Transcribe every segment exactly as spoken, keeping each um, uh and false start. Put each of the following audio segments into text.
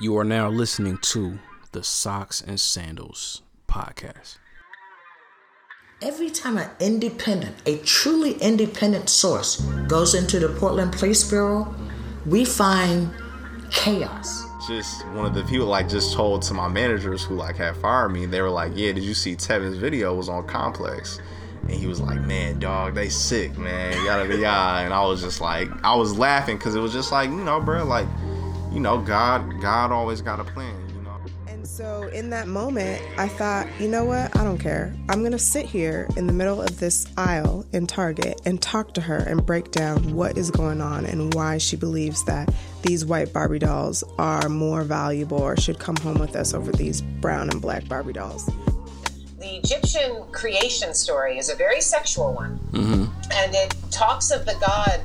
You are now listening to the Socks and Sandals Podcast. Every time an independent, a truly independent source goes into the Portland Police Bureau, we find chaos. Just one of the people like just told to my managers who like had fired me, they were like, yeah, did you see Tevin's video was on Complex? And he was like, man, dog, they sick, man. Yada, yada. And I was just like, I was laughing because it was just like, you know, bro, like, you know, God, God always got a plan, you know. And so in that moment, I thought, you know what? I don't care. I'm going to sit here in the middle of this aisle in Target and talk to her and break down what is going on and why she believes that these white Barbie dolls are more valuable or should come home with us over these brown and black Barbie dolls. The Egyptian creation story is a very sexual one. Mm-hmm. And it talks of the god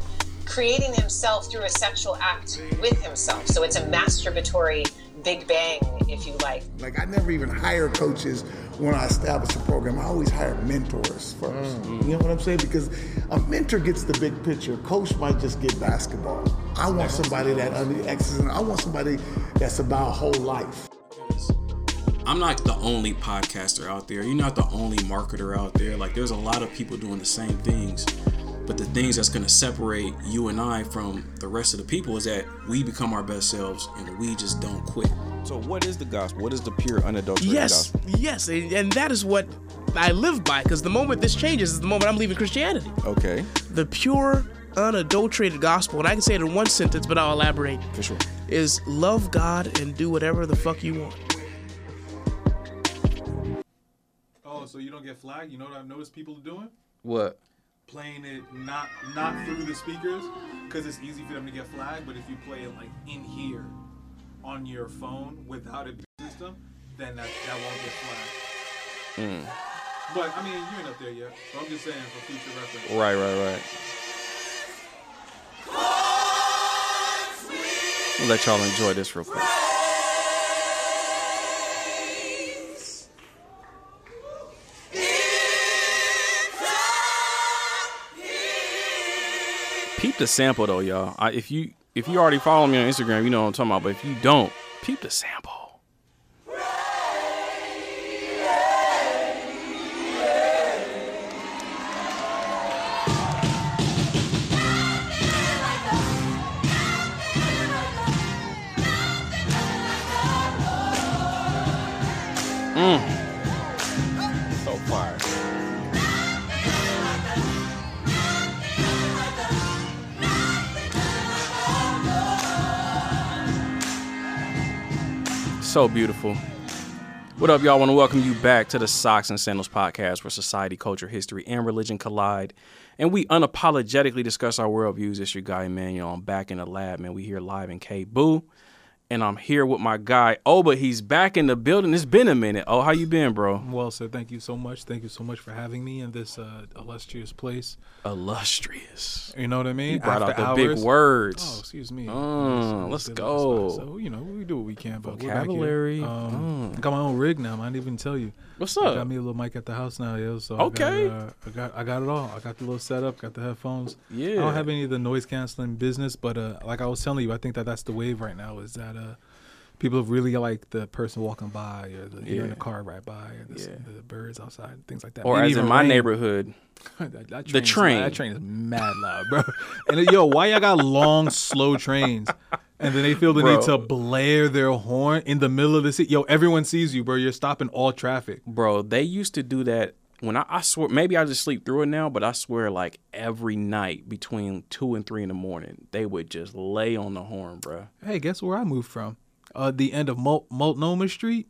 creating himself through a sexual act with himself. So it's a masturbatory big bang, if you like. Like, I never even hire coaches when I establish a program. I always hire mentors first. Mm-hmm. You know what I'm saying? Because a mentor gets the big picture. Coach might just get basketball. I want somebody that under X's and I want somebody that's about whole life. I'm not the only podcaster out there. You're not the only marketer out there. Like, there's a lot of people doing the same things. But the things that's going to separate you and I from the rest of the people is that we become our best selves and we just don't quit. So what is the gospel? What is the pure unadulterated yes, gospel? Yes, yes. And that is what I live by, because the moment this changes is the moment I'm leaving Christianity. Okay. The pure unadulterated gospel, and I can say it in one sentence, but I'll elaborate. For sure. Is love God and do whatever the fuck you want. Oh, so you don't get flagged? You know what I've noticed people are doing? What? Playing it not not through the speakers, because it's easy for them to get flagged. But if you play it like in here on your phone without a system, then that, that won't get flagged. Mm. But I mean, you ain't up there yet, so I'm just saying for future reference. Right, right, right. We'll let y'all enjoy this real quick. Peep the sample though, y'all. I, if you if you already follow me on Instagram, you know what I'm talking about. But if you don't, peep the sample. Mm. So far. So beautiful. What up, y'all? I want to welcome you back to the Socks and Sandals Podcast, where society, culture, history, and religion collide, and we unapologetically discuss our worldviews. It's your guy, Emmanuel. I'm back in the lab, man. We here live in K-Boo, and I'm here with my guy, Oba. He's back in the building. It's been a minute. Oh, how you been, bro? Well, sir, thank you so much. Thank you so much for having me in this uh, illustrious place. Illustrious. You know what I mean? You brought After out the hours. Big words. Oh, excuse me. Uh, let's go. So, you know, we do what we can, but vocabulary. We're back here. Um, mm. I got my own rig now, man. I didn't even tell you. What's up? I got me a little mic at the house now, yo. So okay. I got, uh, I got I got it all. I got the little setup, got the headphones. Yeah. I don't have any of the noise canceling business, but uh, like I was telling you, I think that that's the wave right now is that uh, people really like the person walking by or the, yeah. hearing the car right by or the, yeah. the birds outside, things like that. Or Maybe as in my rain. neighborhood, that, that the train. That train is mad loud, bro. And then, yo, why y'all got long, slow trains? And then they feel the bro. need to blare their horn in the middle of the city. Yo, everyone sees you, bro. You're stopping all traffic. Bro, they used to do that. When I, I swear, maybe I just sleep through it now, but I swear like every night between two and three in the morning, they would just lay on the horn, bro. Hey, guess where I moved from? Uh, the end of Mult- Multnomah Street,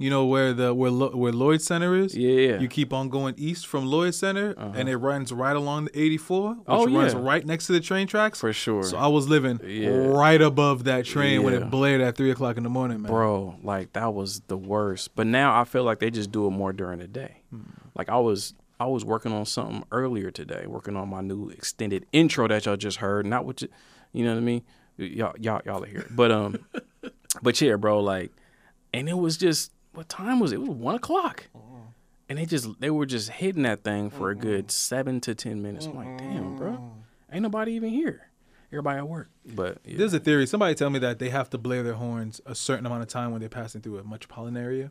you know, where the where Lo- where Lloyd Center is? Yeah. You keep on going east from Lloyd Center, uh-huh. and it runs right along the eighty-four, which oh, runs yeah. right next to the train tracks. For sure. So I was living yeah. right above that train yeah. when it blared at three o'clock in the morning, man. Bro, like that was the worst. But now I feel like they just do it more during the day. Hmm. Like I was I was working on something earlier today, working on my new extended intro that y'all just heard. Not what you, you know what I mean? Y'all y'all y'all are here. But um but yeah, bro, like and it was just what time was it? It was one o'clock. Oh. And they just they were just hitting that thing for a good seven to ten minutes. Mm-hmm. I'm like, damn, bro. Ain't nobody even here. everybody at work. But yeah. There's a theory. Somebody tell me that they have to blare their horns a certain amount of time when they're passing through a metropolitan area.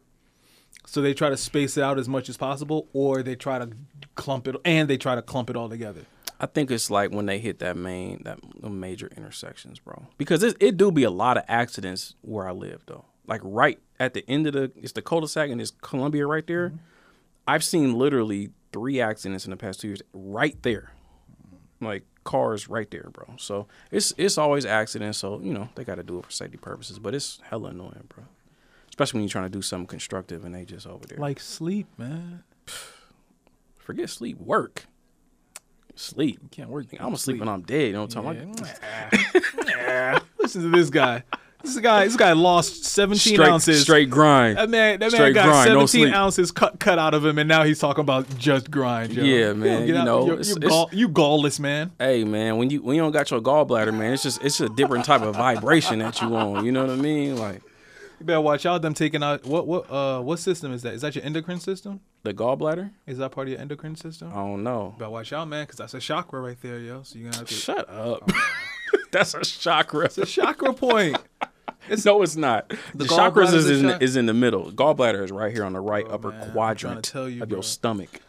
So they try to space it out as much as possible, or they try to clump it, and they try to clump it all together. I think it's like when they hit that main, that major intersections, bro. Because it, it do be a lot of accidents where I live, though. Like right at the end of the, it's the cul-de-sac and it's Columbia right there. Mm-hmm. I've seen literally three accidents in the past two years right there. Like cars right there, bro. So it's it's always accidents. So, you know, they got to do it for safety purposes. But it's hella annoying, bro. Especially when you're trying to do something constructive and they just over there. Like sleep, man. Forget sleep. Work. Sleep. You can't work. I'm going to sleep when I'm dead. You know what I'm yeah. talking about? Nah. Listen to this guy. This guy this guy lost seventeen straight, ounces. Straight grind. That man, that man got grind, seventeen ounces cut cut out of him, and now he's talking about just grind, yo. Yeah, man. You, you know, you're, it's, you're it's, gall, you gallless, man. Hey, man, when you when you don't got your gallbladder, man, it's just it's a different type of vibration that you on. You know what I mean? Like, you better watch out them taking out what what uh what system is that? Is that your endocrine system? The gallbladder? Is that part of your endocrine system? I don't know. You better watch out, man, because that's a chakra right there, yo. So you're gonna have to shut up. Oh. That's a chakra. It's a chakra point. It's, no, it's not. The, the chakras is in, chak- is in the middle. Gallbladder is right here on the right oh, upper man, quadrant you, of bro. your stomach.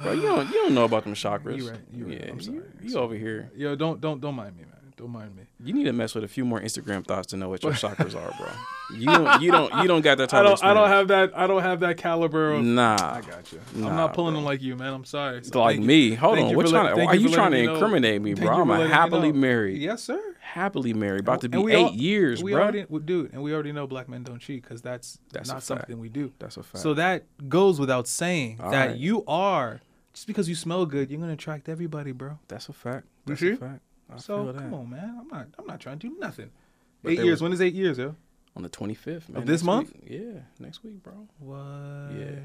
Bro, you don't you don't know about them chakras. You right. You right. Yeah, I'm sorry. You, you over here. Yo, don't don't don't mind me, man. Don't mind me. You need to mess with a few more Instagram thoughts to know what your chakras are, bro. You don't you don't you don't got that type I don't, of experience. I don't have that I don't have that caliber of Nah. I got you. Nah, I'm not pulling bro. them like you, man. I'm sorry. So like me. You. Hold thank on. What trying to, why are you trying to incriminate me, bro? I'm a happily married. Yes, sir. Happily married, about to be eight all, years, we bro. Already, we do, and we already know black men don't cheat because that's, that's not something we do. That's a fact. So that goes without saying all that right. you are, just because you smell good, you're gonna attract everybody, bro. That's a fact. That's you a fact. I so feel that. Come on, man. I'm not. I'm not trying to do nothing. But eight years. Were, when is eight years, yo? On the twenty-fifth man, of this month. Week. Yeah, next week, bro. What? Yeah.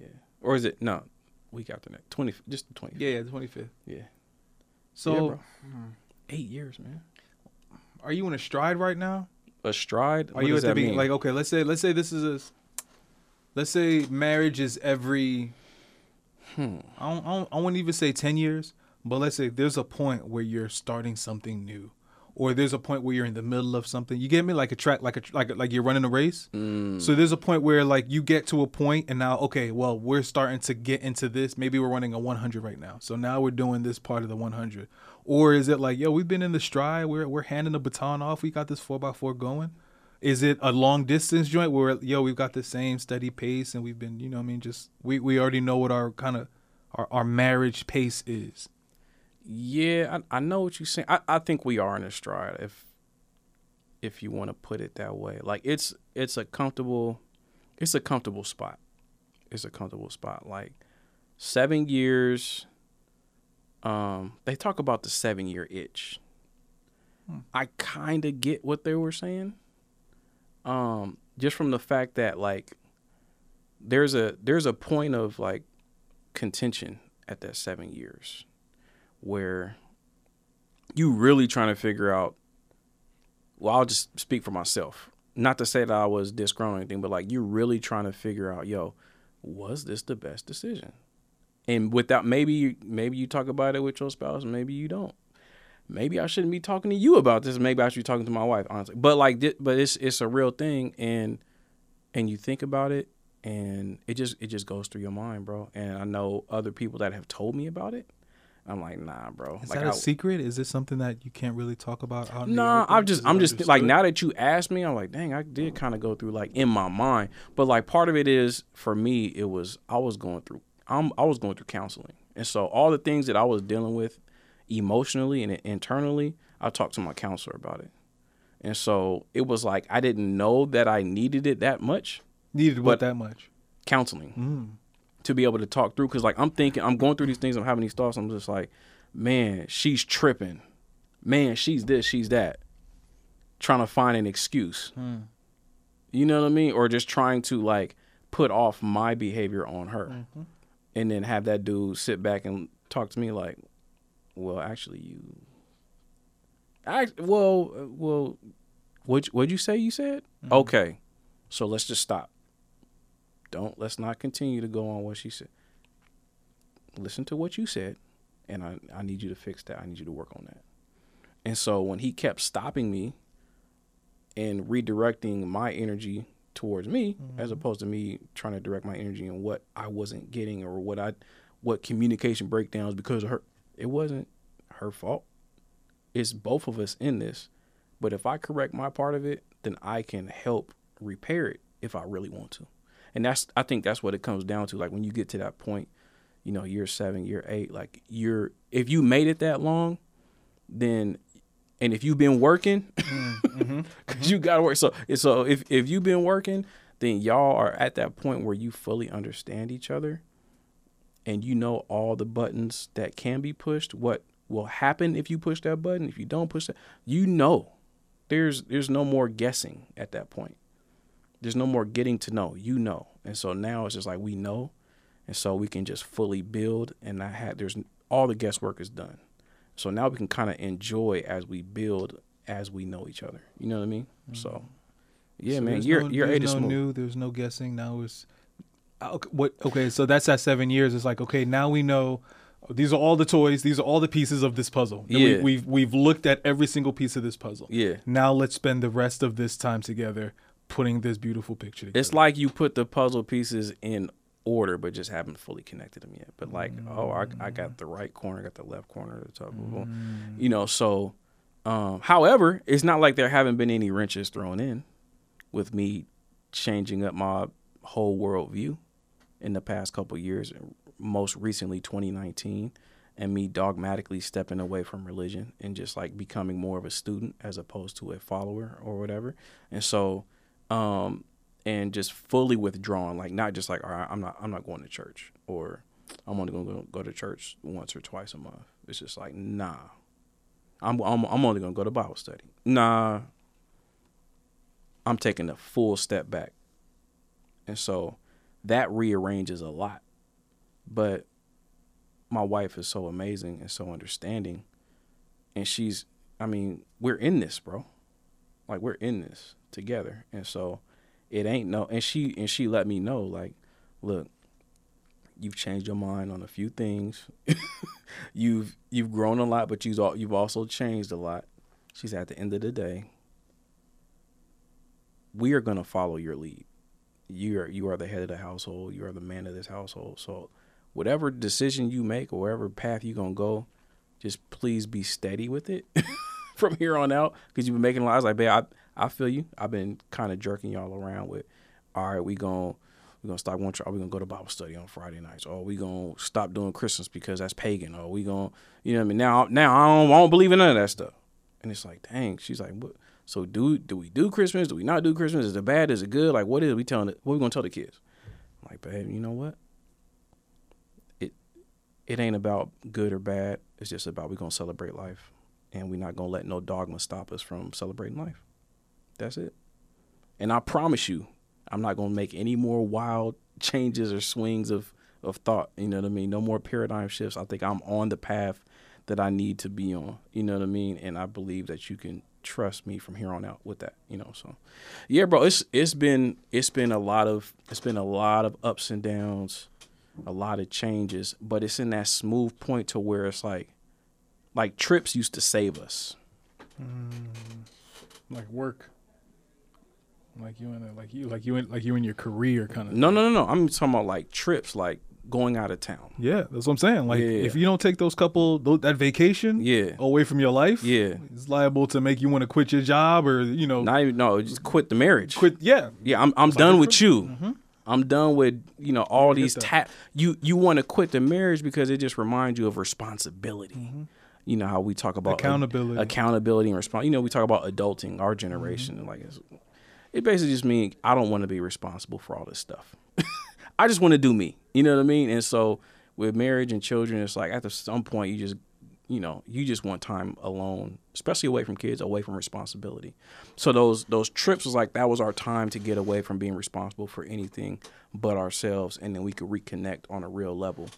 Yeah. Or is it no? Week after next. Twenty. Just the twentieth. Yeah, yeah, the twenty-fifth. Yeah. So. Yeah, bro. Hmm. Eight years, man. Are you in a stride right now? A stride? Are what you does at the that beginning? Mean? Like, okay, let's say, let's say this is a, let's say marriage is every. Hmm. I don't, I, don't, I wouldn't even say ten years, but let's say there's a point where you're starting something new, or there's a point where you're in the middle of something. You get me? Like a track, like a like like you're running a race. Mm. So there's a point where like you get to a point, and now okay, well we're starting to get into this. Maybe we're running a one hundred right now, so now we're doing this part of the one hundred. Or is it like, yo, we've been in the stride. We're we're handing the baton off. We got this four by four going. Is it a long distance joint where, yo, we've got the same steady pace and we've been, you know what I mean, just we, we already know what our kind of our, our marriage pace is. Yeah, I, I know what you're saying. I, I think we are in a stride, if if you want to put it that way. Like it's it's a comfortable it's a comfortable spot. It's a comfortable spot. Like seven years. Um, they talk about the seven-year itch. Hmm. I kind of get what they were saying, um, just from the fact that like there's a there's a point of like contention at that seven years, where you really trying to figure out. Well, I'll just speak for myself. Not to say that I was disgruntled or anything, but like you're really trying to figure out, yo, was this the best decision? And without maybe you, maybe you talk about it with your spouse, maybe you don't. Maybe I shouldn't be talking to you about this. Maybe I should be talking to my wife, honestly. But like, but it's it's a real thing, and and you think about it, and it just it just goes through your mind, bro. And I know other people that have told me about it. I'm like, nah, bro. Is like, that a I, secret? Is this something that you can't really talk about? Out nah, I'm just I'm just like now that you asked me, I'm like, dang, I did kind of go through like in my mind. But like part of it is for me, it was I was going through. I'm, I was going through counseling. And so all the things that I was dealing with emotionally and internally, I talked to my counselor about it. And so it was like I didn't know that I needed it that much. Needed what that much? Counseling. Mm. To be able to talk through. Because, like, I'm thinking, I'm going through these things, I'm having these thoughts, I'm just like, man, she's tripping. Man, she's this, she's that. Trying to find an excuse. Mm. You know what I mean? Or just trying to, like, put off my behavior on her. Mm-hmm. And then have that dude sit back and talk to me like, well, actually, you, I, well, well, what what'd you say you said? Mm-hmm. Okay, so let's just stop. Don't, let's not continue to go on what she said. Listen to what you said, and I, I need you to fix that. I need you to work on that. And so when he kept stopping me and redirecting my energy towards me, mm-hmm. as opposed to me trying to direct my energy in what I wasn't getting or what I, what communication breakdowns because of her, it wasn't her fault. It's both of us in this. But if I correct my part of it, then I can help repair it if I really want to. And that's, I think that's what it comes down to. Like when you get to that point, you know, year seven, year eight, like you're, if you made it that long, then, and if you've been working, mm-hmm. cause you gotta work. So, so if, if you've been working, then y'all are at that point where you fully understand each other and you know all the buttons that can be pushed, what will happen if you push that button, if you don't push that, you know. There's there's no more guessing at that point. There's no more getting to know. You know. And so now it's just like we know. And so we can just fully build. And I had there's all the guesswork is done. So now we can kind of enjoy as we build, as we know each other. You know what I mean? Mm-hmm. So, yeah, so man, you're no, you're eight is no new. There's no guessing. Now it's okay, what? OK, so that's that seven years. It's like, OK, now we know. These are all the toys. These are all the pieces of this puzzle. Yeah. We, we've we've looked at every single piece of this puzzle. Yeah. Now let's spend the rest of this time together putting this beautiful picture together. It's like you put the puzzle pieces in order, but just haven't fully connected them yet. But like, mm. oh, I, I got the right corner, I got the left corner, the top, mm. you know. So, um, however, it's not like there haven't been any wrenches thrown in with me changing up my whole worldview in the past couple of years. Most recently twenty nineteen, and me dogmatically stepping away from religion and just like becoming more of a student as opposed to a follower or whatever. And so, um, and just fully withdrawn, like not just like, all right, I'm not, I'm not going to church, or I'm only going to go to church once or twice a month. It's just like, nah, I'm, I'm, I'm only going to go to Bible study. Nah, I'm taking a full step back. And so that rearranges a lot. But my wife is so amazing and so understanding. And she's, I mean, we're in this, bro. Like, we're in this together. And so it ain't no, and she and she let me know, like, look, you've changed your mind on a few things. you've you've grown a lot, but you've, you've also changed a lot. She's at the end of the day, we are going to follow your lead. You are, you are the head of the household. You are the man of this household. So whatever decision you make or whatever path you're going to go, just please be steady with it from here on out, because you've been making lies. Like, babe, I, I feel you. I've been kind of jerking y'all around with, all right, we gonna, we gonna stop one church. Are we going to go to Bible study on Friday nights? Or we going to stop doing Christmas because that's pagan? Or we going to, you know what I mean? Now, now I, don't, I don't believe in none of that stuff. And it's like, dang, she's like, what? So do do we do Christmas? Do we not do Christmas? Is it bad? Is it good? Like, what is we telling? What we going to tell the kids? I'm like, babe, you know what? It ain't about good or bad. It's just about we're going to celebrate life, and we're not going to let no dogma stop us from celebrating life. That's it. And I promise you, I'm not going to make any more wild changes or swings of, of thought. You know what I mean? No more paradigm shifts. I think I'm on the path that I need to be on. You know what I mean? And I believe that you can trust me from here on out with that, you know? So yeah, bro, it's, it's been, it's been a lot of, it's been a lot of ups and downs, a lot of changes, but it's in that smooth point to where it's like, like trips used to save us. Mm, like work, like you in a, like you, like you in, like you in your career kind of. No, thing. no, no, no. I'm talking about like trips, like going out of town. Yeah, that's what I'm saying. Like yeah. if you don't take those couple, th- that vacation yeah. away from your life, yeah, it's liable to make you want to quit your job or, you know. Not even, no, just quit the marriage. Quit. Yeah. Yeah. I'm, I'm done with you. Mm-hmm. I'm done with, you know, all these tap. You you want to quit the marriage because it just reminds you of responsibility. Mm-hmm. You know how we talk about accountability, a, accountability and response. You know, we talk about adulting, our generation, mm-hmm. and like it's, it basically just means I don't want to be responsible for all this stuff. I just want to do me. You know what I mean? And so with marriage and children, it's like at some point you just, you know, you just want time alone, especially away from kids, away from responsibility. So those those trips was like, that was our time to get away from being responsible for anything but ourselves. And then we could reconnect on a real level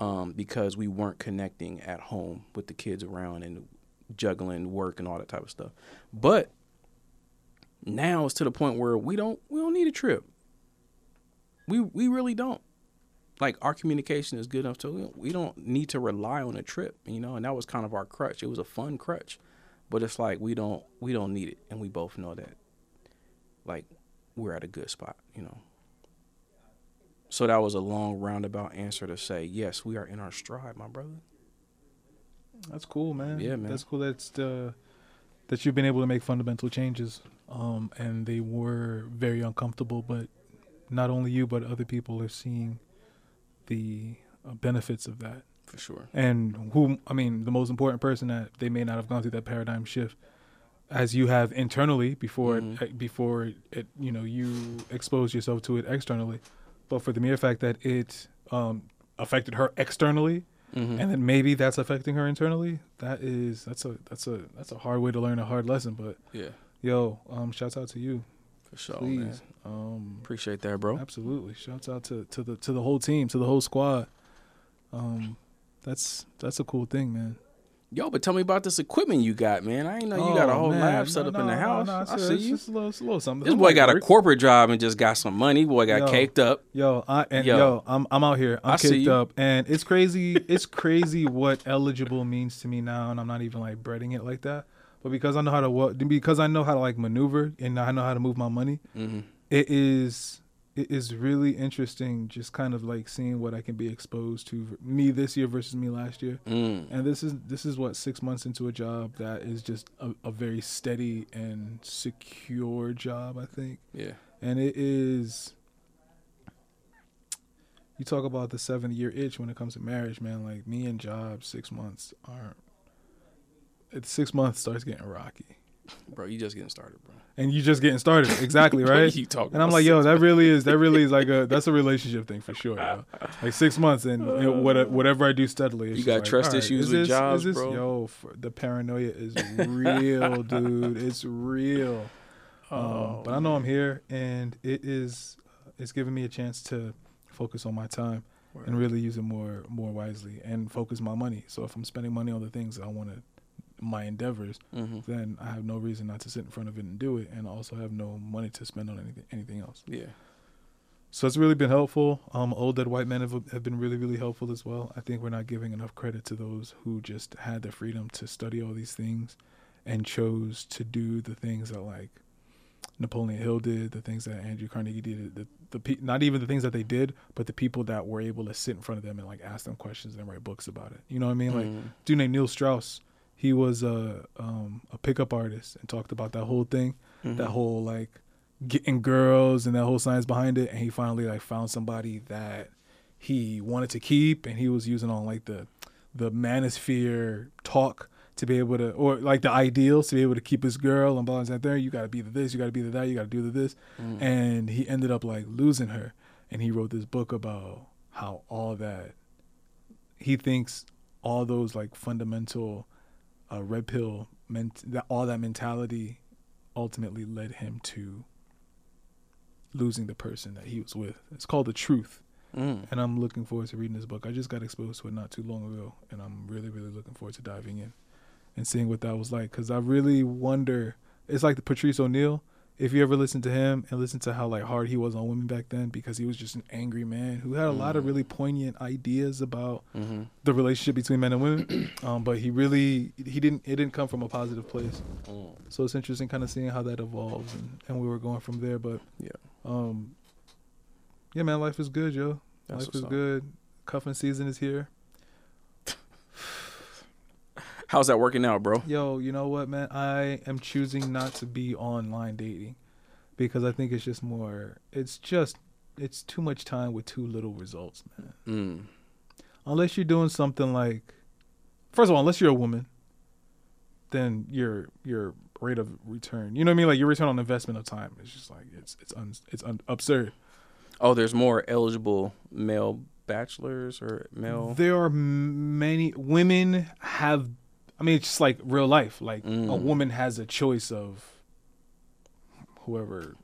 um, because we weren't connecting at home with the kids around and juggling work and all that type of stuff. But now it's to the point where we don't we don't need a trip. We we really don't. Like, our communication is good enough to, we don't need to rely on a trip, you know, and that was kind of our crutch. It was a fun crutch. But it's like we don't we don't need it, and we both know that. Like, we're at a good spot, you know. So that was a long roundabout answer to say, yes, we are in our stride, my brother. That's cool, man. Yeah, man. That's cool. That's the, that you've been able to make fundamental changes, um, and they were very uncomfortable. But not only you, but other people are seeing the uh, benefits of that. For sure. And who, I mean, the most important person that they may not have gone through that paradigm shift as you have internally before, mm-hmm. it, before it, you know, you expose yourself to it externally. But for the mere fact that it um, affected her externally, mm-hmm. and then maybe that's affecting her internally, that is that's a that's a that's a hard way to learn a hard lesson. But yeah, yo, um, shouts out to you. For sure, please. Man. Um, appreciate that, bro. Absolutely. Shouts out to, to the to the whole team, to the whole squad. Um, that's that's a cool thing, man. Yo, but tell me about this equipment you got, man. I ain't know you oh, got a whole man. lab set no, up no, in the house. No, no, I see it's you. Just a little, it's a little something. This boy got work. a corporate job and just got some money. Boy got yo, caked up. Yo, I, and yo. yo, I'm I'm out here. I'm I caked up, and it's crazy. It's crazy what eligible means to me now, and I'm not even like breading it like that. But because I know how to because I know how to like maneuver, and I know how to move my money, mm-hmm. it is it is really interesting just kind of like seeing what I can be exposed to, me this year versus me last year. Mm. And this is this is what, six months into a job that is just a, a very steady and secure job, I think. Yeah. And it is, you talk about the seven year itch when it comes to marriage, man. Like, me and jobs, six months aren't, it's six months starts getting rocky. Bro, you just getting started, bro. And you just getting started, exactly, right? you talking and I'm like, yo, that really is, that really is like a, that's a relationship thing for sure, yo. Like six months and, and what, whatever I do steadily. It's you got trust like, issues right, with this, jobs, this, bro. Yo, for, the paranoia is real, dude. It's real. Oh, um, but I know I'm here, and it is, it's giving me a chance to focus on my time Word. and really use it more, more wisely, and focus my money. So if I'm spending money on the things that I want to, my endeavors, mm-hmm. then I have no reason not to sit in front of it and do it, and also have no money to spend on anything anything else. Yeah. So it's really been helpful. Um, old dead white men have, have been really, really helpful as well. I think we're not giving enough credit to those who just had the freedom to study all these things and chose to do the things that like Napoleon Hill did, the things that Andrew Carnegie did, the, the pe- not even the things that they did, but the people that were able to sit in front of them and like ask them questions and write books about it. You know what I mean? Mm-hmm. Like, dude named Neil Strauss, he was a um, a pickup artist and talked about that whole thing, mm-hmm. that whole like getting girls and that whole science behind it. And he finally like found somebody that he wanted to keep, and he was using on like the the manosphere talk to be able to, or like the ideals to be able to keep his girl and blah blah blah. You got to be the this, you got to be the that, you got to do the this, mm. and he ended up like losing her. And he wrote this book about how all that he thinks all those like fundamental Uh, red pill meant that all that mentality ultimately led him to losing the person that he was with. It's called The Truth, mm. and I'm looking forward to reading this book. I just got exposed to it not too long ago, and I'm really, really looking forward to diving in and seeing what that was like. Because I really wonder, it's like the Patrice O'Neill. If you ever listen to him and listen to how like hard he was on women back then, because he was just an angry man who had a mm-hmm. lot of really poignant ideas about mm-hmm. the relationship between men and women, um, but he really he didn't it didn't come from a positive place. Mm. So it's interesting kind of seeing how that evolves and, and we were going from there. But yeah, um, yeah, man, life is good, yo. That's life is up. good. Cuffing season is here. How's that working out, bro? Yo, you know what, man? I am choosing not to be online dating because I think it's just more, it's just, it's too much time with too little results, man. Mm. Unless you're doing something like, first of all, unless you're a woman, then your your rate of return, you know what I mean? Like your return on investment of time is just like, it's it's un, it's un, absurd. Oh, there's more eligible male bachelors or male? There are many, women have I mean, it's just like real life. Like mm. a woman has a choice of whoever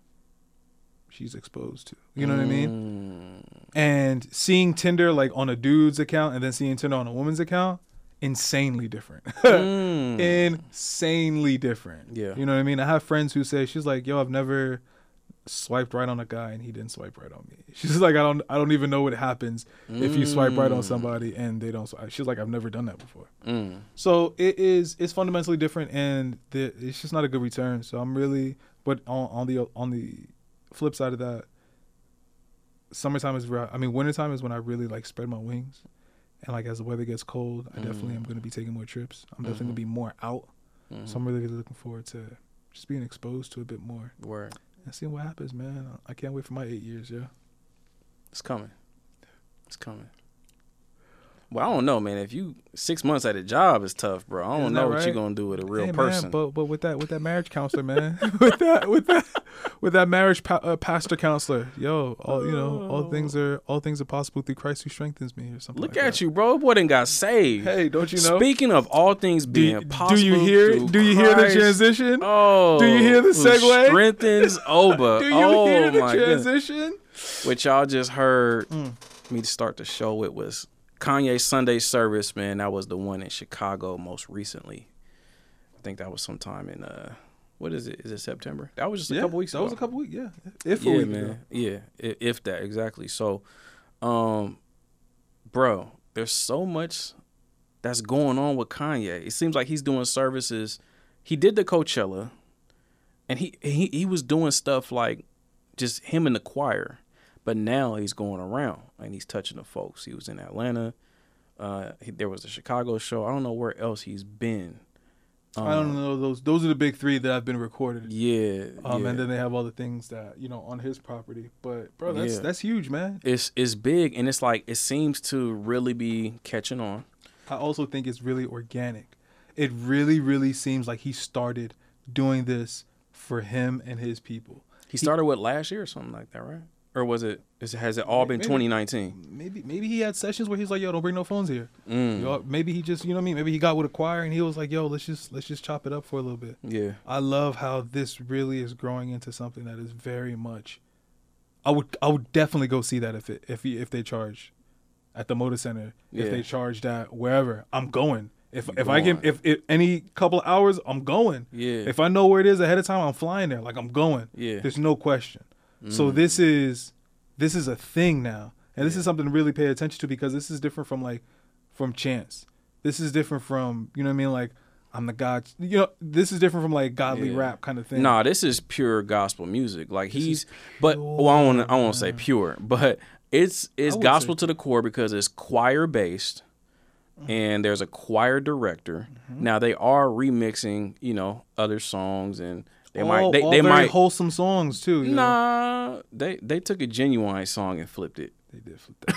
she's exposed to. You know mm. what I mean? And seeing Tinder like on a dude's account and then seeing Tinder on a woman's account, insanely different. mm. Insanely different. Yeah. You know what I mean? I have friends who say, she's like, yo, I've never swiped right on a guy and he didn't swipe right on me. She's like, I don't I don't even know what happens mm. if you swipe right on somebody and they don't swipe. She's like, I've never done that before. Mm. So it is it's fundamentally different, and the, it's just not a good return. So I'm really, but on, on the on the flip side of that, summertime is where I, I mean wintertime is when I really like spread my wings. And like as the weather gets cold, I mm. definitely am going to be taking more trips. I'm mm-hmm. definitely going to be more out. Mm-hmm. So I'm really, really looking forward to just being exposed to a bit more. Word. And seeing what happens, man. I can't wait for my eight years, yeah. It's coming. It's coming. Well, I don't know, man. If you six months at a job is tough, bro. I don't know right? what you're gonna do with a real hey, person. Man, but but with that with that marriage counselor, man. with that with that with that marriage pa- uh, pastor counselor, yo. All you know, all things are all things are possible through Christ who strengthens me, or something. Look like at that. You, bro. Boy done got saved. Hey, don't you know? Speaking of all things being do, possible, do you hear? Through do you Christ. Hear the transition? Oh, do you hear the segue? Strengthens Oba. do you oh, hear the transition? God. What y'all just heard mm. me start the show with was Kanye Sunday service, man. That was the one in Chicago most recently. I think that was sometime in uh, what is it? Is it September? That was just a yeah, couple weeks. That ago. was a couple weeks. Yeah, if yeah, a week man. Ago. Yeah, if that exactly. So, um, bro, there's so much that's going on with Kanye. It seems like he's doing services. He did the Coachella, and he he he was doing stuff like just him and the choir. But now he's going around and he's touching the folks. He was in Atlanta. Uh, he, there was a Chicago show. I don't know where else he's been. Um, I don't know. Those Those are the big three that have been recorded. Yeah, um, yeah. And then they have all the things that, you know, on his property. But, bro, that's yeah. that's huge, man. It's, it's big. And it's like it seems to really be catching on. I also think it's really organic. It really, really seems like he started doing this for him and his people. He started he, with last year or something like that, right? Or was it? Is, has it all been twenty nineteen? Maybe, maybe he had sessions where he's like, "Yo, don't bring no phones here." Mm. Yo, maybe he just, you know what I mean? Maybe he got with a choir and he was like, "Yo, let's just let's just chop it up for a little bit." Yeah, I love how this really is growing into something that is very much. I would, I would definitely go see that if it, if he, if they charge, at the Moda Center, yeah. if they charge that wherever, I'm going. If You're if going. I can, if, if any couple hours, I'm going. Yeah. If I know where it is ahead of time, I'm flying there. Like I'm going. Yeah. There's no question. So mm. this is this is a thing now. And this yeah. is something to really pay attention to, because this is different from like from Chance. This is different from, you know what I mean, like I'm the God, you know, this is different from like godly yeah. rap kind of thing. Nah, this is pure gospel music. Like this he's but well, I wanna I won't say pure, but it's it's gospel to the core, because it's choir based mm-hmm. and there's a choir director. Mm-hmm. Now they are remixing, you know, other songs, and They all, might. They, all they very might wholesome songs too. Nah, know? they they took a Ginuwine song and flipped it. They did flip that.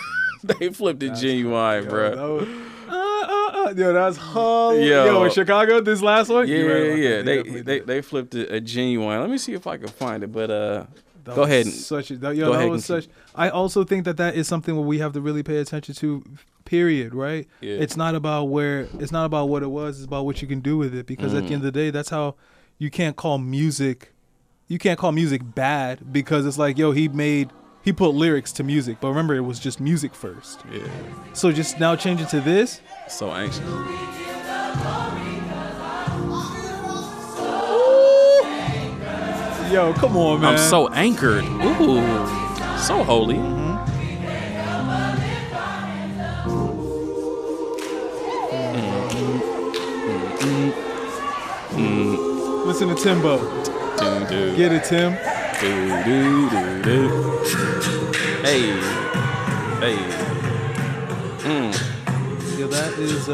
They flipped it Ginuwine, bro. That was, uh, uh, uh, yo, that's hilarious. Yo. yo, in Chicago, this last one. Yeah, right, yeah, yeah. They they, they they flipped a, a Ginuwine. Let me see if I can find it. But uh, that go ahead. Such a, that, yo, go that ahead was such. I also think that that is something where we have to really pay attention to. Period. Right. Yeah. It's not about where. It's not about what it was. It's about what you can do with it. Because mm. at the end of the day, that's how. You can't call music, you can't call music bad, because it's like, yo, he made, he put lyrics to music, but remember, it was just music first. Yeah. So just now change it to this. So anxious. Ooh. Yo, come on, man. I'm so anchored. Ooh, so holy. Mm-hmm. Mm-hmm. Mm. Listen to Timbo. Do, do. Get it, Tim. Do, do, do, do. Hey. Hey. Mm. Yo, that is, uh,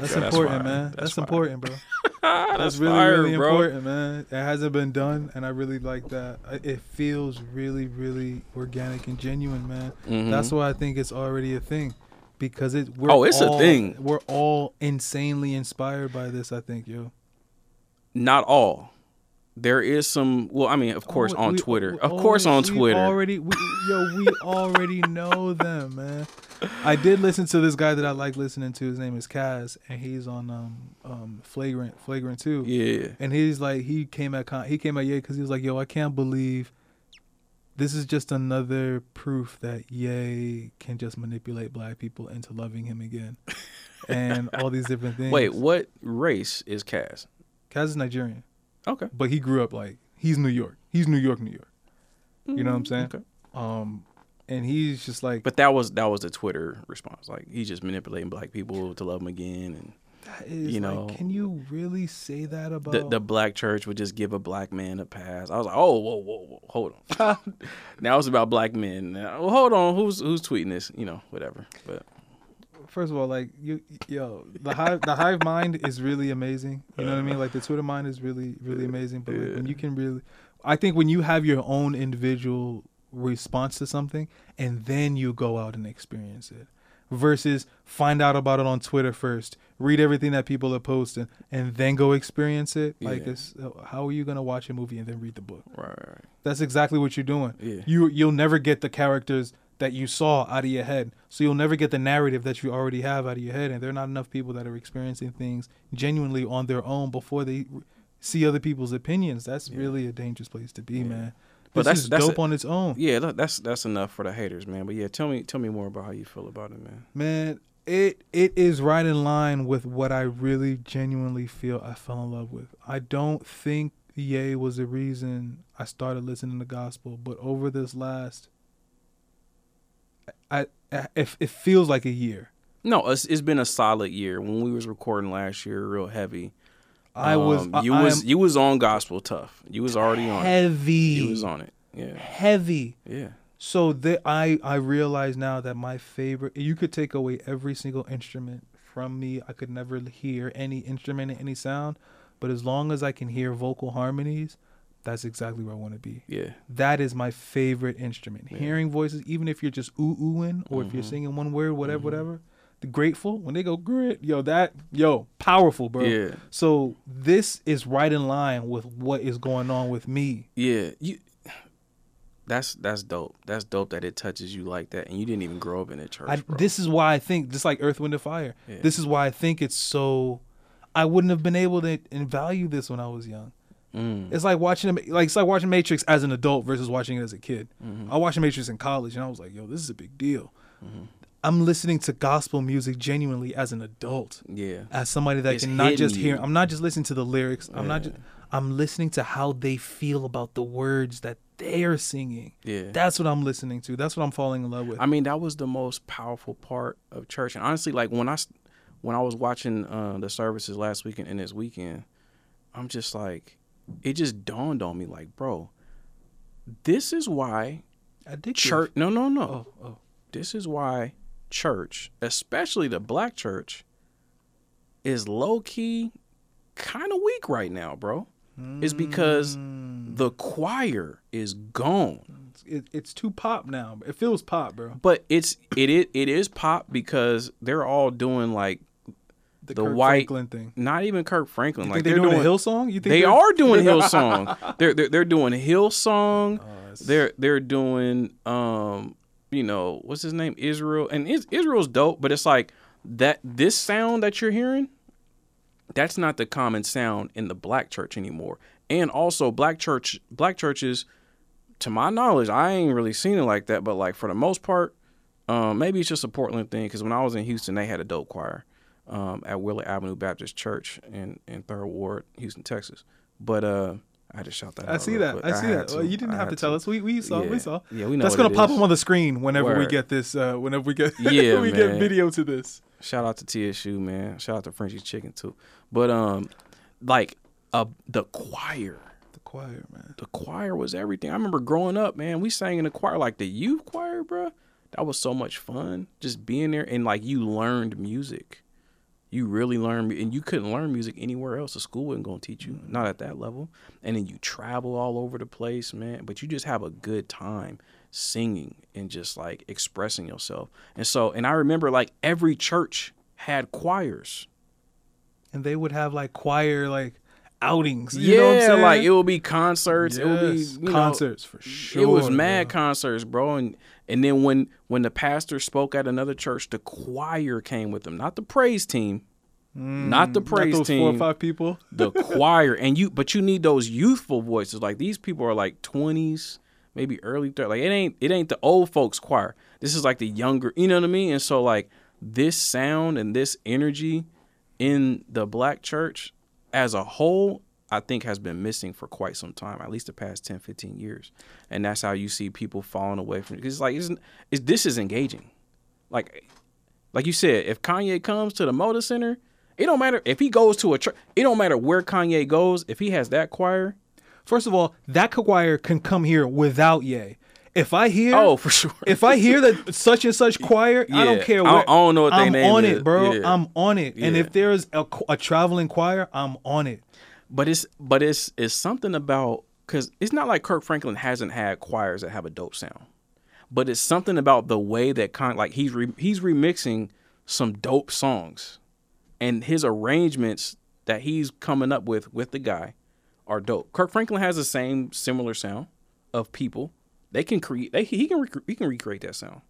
that's Yo, important, that's man. That's, that's important, bro. that's, that's really, fire, really bro. important, man. It hasn't been done, and I really like that. It feels really, really organic and genuine, man. Mm-hmm. That's why I think it's already a thing. Because it, we're oh, it's all, a thing. We're all insanely inspired by this, I think, yo. Not all. There is some. Well, I mean, of course, oh, on we, Twitter. We, of course, we, on Twitter. We already, we, yo, we already know them, man. I did listen to this guy that I like listening to. His name is Kaz, and he's on um, um Flagrant, Flagrant too. Yeah. And he's like, he came at Con- he came at Ye because he was like, yo, I can't believe this is just another proof that Ye can just manipulate black people into loving him again, and all these different things. Wait, what race is Kaz? Kaz is Nigerian. Okay. But he grew up like, he's New York. He's New York, New York. You know what I'm saying? Okay. Um, and he's just like. But that was that was the Twitter response. Like, he's just manipulating black people to love him again, and that is, you know, like, can you really say that about the, the black church would just give a black man a pass? I was like, oh, whoa, whoa, whoa, hold on. Now it's about black men. Now, well, hold on, who's who's tweeting this? You know, whatever. But first of all, like you, yo, the hive, the hive mind is really amazing. You know what I mean? Like the Twitter mind is really, really amazing. But like, when you can really, I think when you have your own individual response to something and then you go out and experience it versus find out about it on Twitter first, read everything that people are posting, and then go experience it. Yeah. Like, it's, how are you going to watch a movie and then read the book? Right, right. That's exactly what you're doing. Yeah. You, you'll never get the characters that you saw out of your head. So you'll never get the narrative that you already have out of your head. And there are not enough people that are experiencing things genuinely on their own before they see other people's opinions. That's yeah. really a dangerous place to be, yeah. man. But this that's, is that's dope a, on its own. Yeah, that's that's enough for the haters, man. But yeah, tell me tell me more about how you feel about it, man. Man, it it is right in line with what I really genuinely feel I fell in love with. I don't think Ye was the reason I started listening to gospel, but over this last, I, I it, it feels like a year. No, it's, it's been a solid year. When we was recording last year, real heavy. I was um, you I, was I'm, you was on gospel tough. You was already on heavy. It. You was on it. Yeah. Heavy. Yeah. So that I I realize now that my favorite, you could take away every single instrument from me. I could never hear any instrument and any sound, but as long as I can hear vocal harmonies, that's exactly where I want to be. Yeah. That is my favorite instrument. Yeah. Hearing voices, even if you're just ooh-oohing or mm-hmm. if you're singing one word, whatever, mm-hmm. whatever. Grateful when they go grit, yo, that yo powerful, bro. Yeah. So this is right in line with what is going on with me. Yeah, you. That's that's dope. That's dope that it touches you like that, and you didn't even grow up in a church. I, bro. This is why I think, just like Earth, Wind, and Fire. Yeah. This is why I think it's so. I wouldn't have been able to and value this when I was young. Mm. It's like watching like it's like watching Matrix as an adult versus watching it as a kid. Mm-hmm. I watched Matrix in college, and I was like, yo, this is a big deal. Mm-hmm. I'm listening to gospel music genuinely as an adult. Yeah. As somebody that it's can not just you. hear. I'm not just listening to the lyrics. I'm yeah. not just. I'm listening to how they feel about the words that they're singing. Yeah. That's what I'm listening to. That's what I'm falling in love with. I mean, that was the most powerful part of church. And honestly, like when I, when I was watching uh, the services last weekend and this weekend, I'm just like, it just dawned on me, like, bro, this is why. Addictive. Church. No, no, no. Oh, oh. This is why. Church, especially the black church, is low-key kind of weak right now, bro. Mm. It's because the choir is gone. It, it's too pop now. It feels pop, bro. But it's it is it is pop because they're all doing like the, the Kirk white Franklin thing. Not even Kirk Franklin. You like think they're, they're doing, doing Hillsong. You think they are doing Hillsong? They're they're they're doing Hillsong. Oh, they're they're doing um. you know, what's his name? Israel. And is, Israel's dope, but it's like that this sound that you're hearing, that's not the common sound in the black church anymore. And also black church, black churches, to my knowledge, I ain't really seen it like that. But like for the most part, um, maybe it's just a Portland thing. Because when I was in Houston, they had a dope choir um, at Willard Avenue Baptist Church in, in Third Ward, Houston, Texas. But, uh, I just shout that I out. See that. I, I see that. I see that. You didn't I have to tell to. us. We we saw. Yeah. We saw. Yeah, we know. That's gonna pop is. up on the screen whenever Word. we get this. Uh, whenever we get. Yeah, we man. get video to this. Shout out to T S U, man. Shout out to Frenchie's Chicken too. But um, like uh, the choir. The choir, man. The choir was everything. I remember growing up, man. We sang in the choir, like the youth choir, bro. That was so much fun. Just being there and like you learned music. You really learn, and you couldn't learn music anywhere else. The school wasn't going to teach you, not at that level. And then you travel all over the place, man. But you just have a good time singing and just, like, expressing yourself. And so, and I remember, like, every church had choirs. And they would have, like, choir, like, outings. You yeah, know what I'm saying? Like, it would be concerts. Yes. It would be, you concerts, know, for sure. It was mad yeah. concerts, bro. And And then when, when the pastor spoke at another church, the choir came with them. Not the praise team. Mm, not the praise not those team. Four or five people. The choir. And you but you need those youthful voices. Like these people are like twenties, maybe early thirties. Like it ain't it ain't the old folks choir. This is like the younger, you know what I mean? And so like this sound and this energy in the black church as a whole, I think has been missing for quite some time, at least the past ten, fifteen years. And that's how you see people falling away from it. It's like, it's, it's, this is engaging. Like, like you said, if Kanye comes to the Moda Center, it don't matter if he goes to a church. It don't matter where Kanye goes. If he has that choir. First of all, that choir can come here without Ye. If I hear, oh for sure, if I hear that such and such choir, yeah. I don't care. Where, I, I don't know what they name is. I'm on it, bro. Yeah. I'm on it. Yeah. And if there is a, a traveling choir, I'm on it. But it's but it's it's something about, because it's not like Kirk Franklin hasn't had choirs that have a dope sound, but it's something about the way that kind of, like he's re, he's remixing some dope songs, and his arrangements that he's coming up with with the guy are dope. Kirk Franklin has the same similar sound of people. They can create. They, he can. Rec- he can recreate that sound,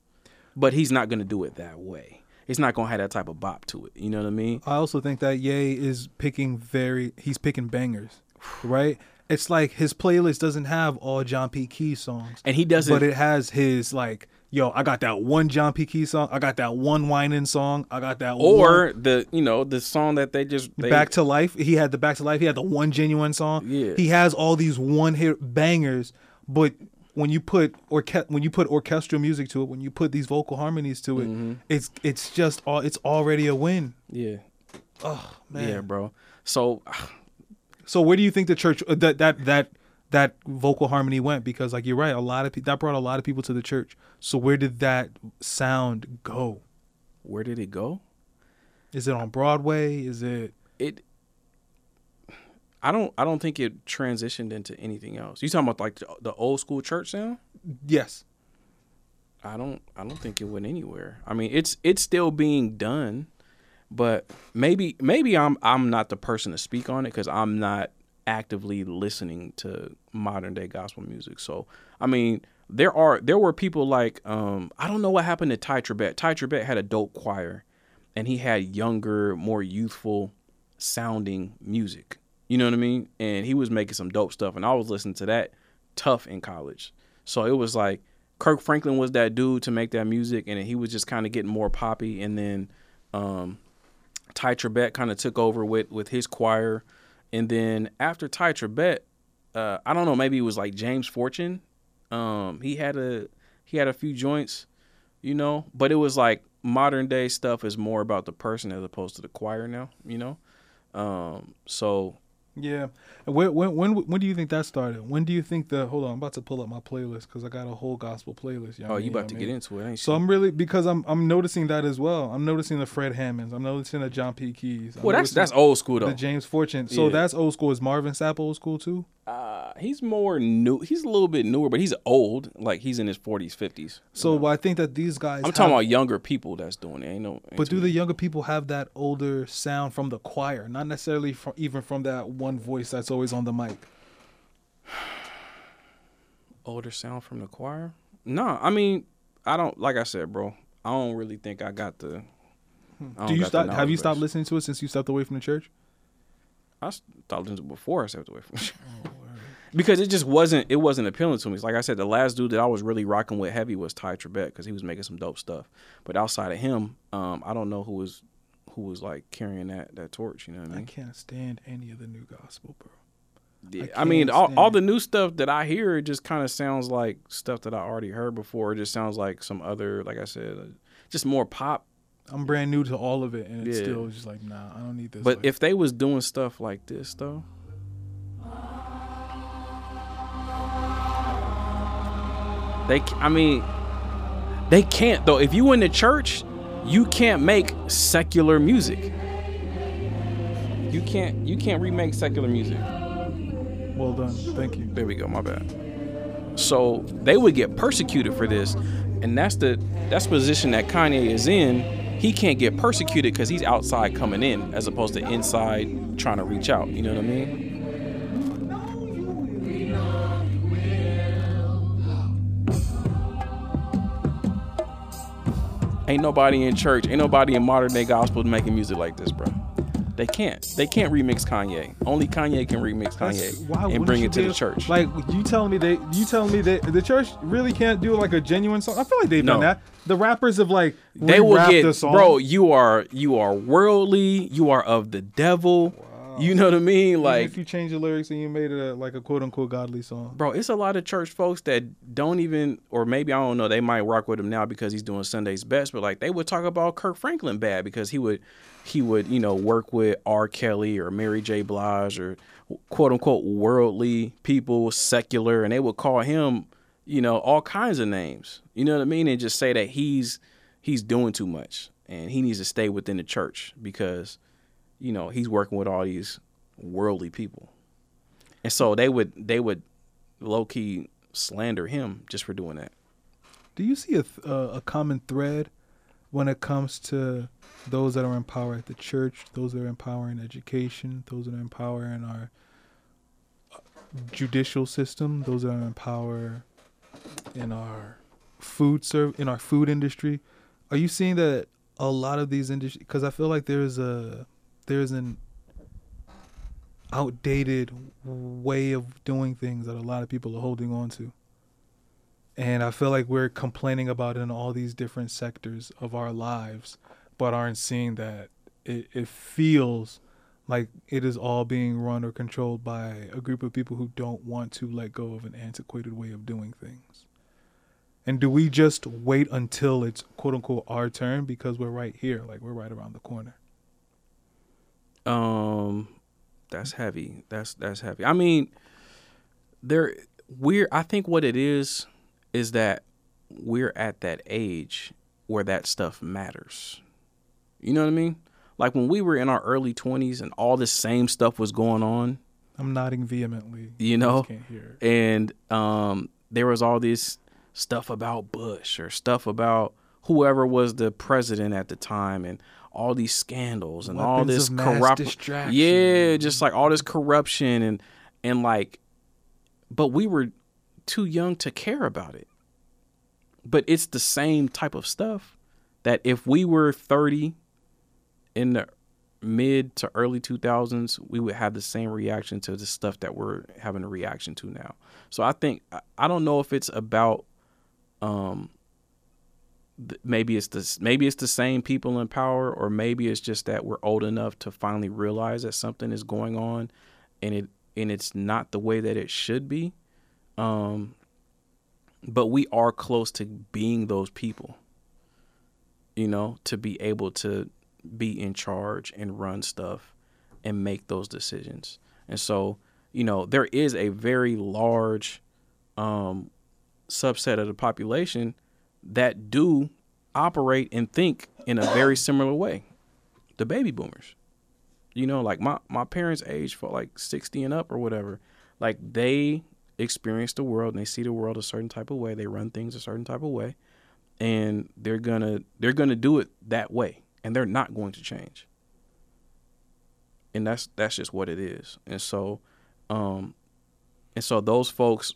but he's not going to do it that way. It's not going to have that type of bop to it. You know what I mean? I also think that Ye is picking very. He's picking bangers, right? It's like his playlist doesn't have all John P. Key songs, and he doesn't. But it has his like. Yo, I got that one John P. Key song. I got that one whining song. I got that or one. Or the, you know, the song that they just... They... Back to Life. He had the Back to Life. He had the one Ginuwine song. Yeah. He has all these one-hit bangers, but... When you put orche- when you put orchestral music to it, when you put these vocal harmonies to it, mm-hmm. it's it's just all it's already a win. Yeah. Oh man. Yeah, bro. So, so where do you think the church uh, that that that that vocal harmony went? Because like you're right, a lot of pe- that brought a lot of people to the church. So where did that sound go? Where did it go? Is it on Broadway? Is it it? I don't. I don't think it transitioned into anything else. You talking about like the old school church sound? Yes. I don't. I don't think it went anywhere. I mean, it's it's still being done, but maybe maybe I'm I'm not the person to speak on it because I'm not actively listening to modern day gospel music. So I mean, there are there were people like um, I don't know what happened to Tye Tribbett. Tye Tribbett had a dope choir, and he had younger, more youthful sounding music. You know what I mean? And he was making some dope stuff. And I was listening to that tough in college. So it was like Kirk Franklin was that dude to make that music. And he was just kind of getting more poppy. And then um, Tye Tribbett kind of took over with, with his choir. And then after Tye Tribbett, uh, I don't know, maybe it was like James Fortune. Um, he had a he had a few joints, you know. But it was like modern day stuff is more about the person as opposed to the choir now, you know. Um, so... Yeah, when when when when do you think that started? When do you think the hold on? I'm about to pull up my playlist because I got a whole gospel playlist. You know oh, you mean, about you know to mean? Get into it? Ain't so you? I'm really because I'm I'm noticing that as well. I'm noticing the Fred Hammonds. I'm noticing the John P. Keys. I'm well, that's that's old school though. The James Fortune. So yeah. That's old school. Is Marvin Sapp old school too? Uh he's more new. He's a little bit newer, but he's old. Like he's in his forties, fifties. So you know? I think that these guys. I'm have, talking about younger people that's doing it. Ain't no. Ain't but do many. The younger people have that older sound from the choir? Not necessarily from, even from that one. One voice that's always on the mic. Older sound from the choir? No, I mean, I don't. Like I said, bro, I don't really think I got the. I Do you stop? Have you stopped listening to it since you stepped away from the church? I stopped listening to it before I stepped away from the church oh, because it just wasn't. It wasn't appealing to me. Like I said, the last dude that I was really rocking with heavy was Tye Tribbett because he was making some dope stuff. But outside of him, um, I don't know who was. who was like carrying that, that torch, you know what I mean? I can't stand any of the new gospel, bro. Yeah, I, I mean, all, all the new stuff that I hear, it just kind of sounds like stuff that I already heard before. It just sounds like some other, like I said, just more pop. I'm brand new to all of it, and it's yeah. still just like, nah, I don't need this. But like, if they was doing stuff like this, though. They, I mean, they can't, though. If you in the church... You can't make secular music. You can't you can't remake secular music. Well done. Thank you. There we go, my bad. So they would get persecuted for this, and that's the that's the position that Kanye is in. He can't get persecuted because he's outside coming in as opposed to inside trying to reach out. You know what I mean? Ain't nobody in church, ain't nobody in modern day gospel making music like this, bro. They can't. They can't remix Kanye. Only Kanye can remix Kanye why and bring it to the church. Like you telling me they, you telling me that the church really can't do like a genuine song. I feel like they've no. done that. The rappers have like they will get the song. Bro, you are you are worldly. You are of the devil. Wow. song. You know what I mean? Like, even if you change the lyrics and you made it a, like a quote unquote godly song, bro, it's a lot of church folks that don't even, or maybe I don't know, they might rock with him now because he's doing Sunday's Best, but like they would talk about Kirk Franklin bad because he would, he would, you know, work with R. Kelly or Mary J. Blige or quote unquote worldly people, secular, and they would call him, you know, all kinds of names. You know what I mean? And just say that he's he's doing too much and he needs to stay within the church because, you know, he's working with all these worldly people. And so they would they would low key slander him just for doing that. Do you see a uh, a common thread when it comes to those that are in power at the church, those that are in power in education, those that are in power in our judicial system, those that are in power in our food serve in our food industry? Are you seeing that a lot of these industries, because I feel like there's a there's an outdated way of doing things that a lot of people are holding on to, and I feel like we're complaining about it in all these different sectors of our lives but aren't seeing that it, it feels like it is all being run or controlled by a group of people who don't want to let go of an antiquated way of doing things. And do we just wait until it's, quote unquote, our turn because we're right here, like we're right around the corner? Um, that's heavy. That's that's heavy. I mean, there we're. I think what it is is that we're at that age where that stuff matters. You know what I mean? Like when we were in our early twenties and all this same stuff was going on. I'm nodding vehemently. You know, I just can't hear. And um, there was all this stuff about Bush or stuff about whoever was the president at the time and all these scandals and all this corruption. Yeah, just like all this corruption and and like, but we were too young to care about it. But it's the same type of stuff that if we were thirty in the mid to early two thousands, we would have the same reaction to the stuff that we're having a reaction to now. So I think, I don't know if it's about Um, th- maybe it's the maybe it's the same people in power, or maybe it's just that we're old enough to finally realize that something is going on, and it and it's not the way that it should be. Um, but we are close to being those people, you know, to be able to be in charge and run stuff and make those decisions. And so, you know, there is a very large Um, subset of the population that do operate and think in a very similar way. The baby boomers, you know, like my, my parents' age for like sixty and up or whatever, like they experience the world and they see the world a certain type of way. They run things a certain type of way, and they're going to, they're going to do it that way, and they're not going to change. And that's, that's just what it is. And so, um, and so those folks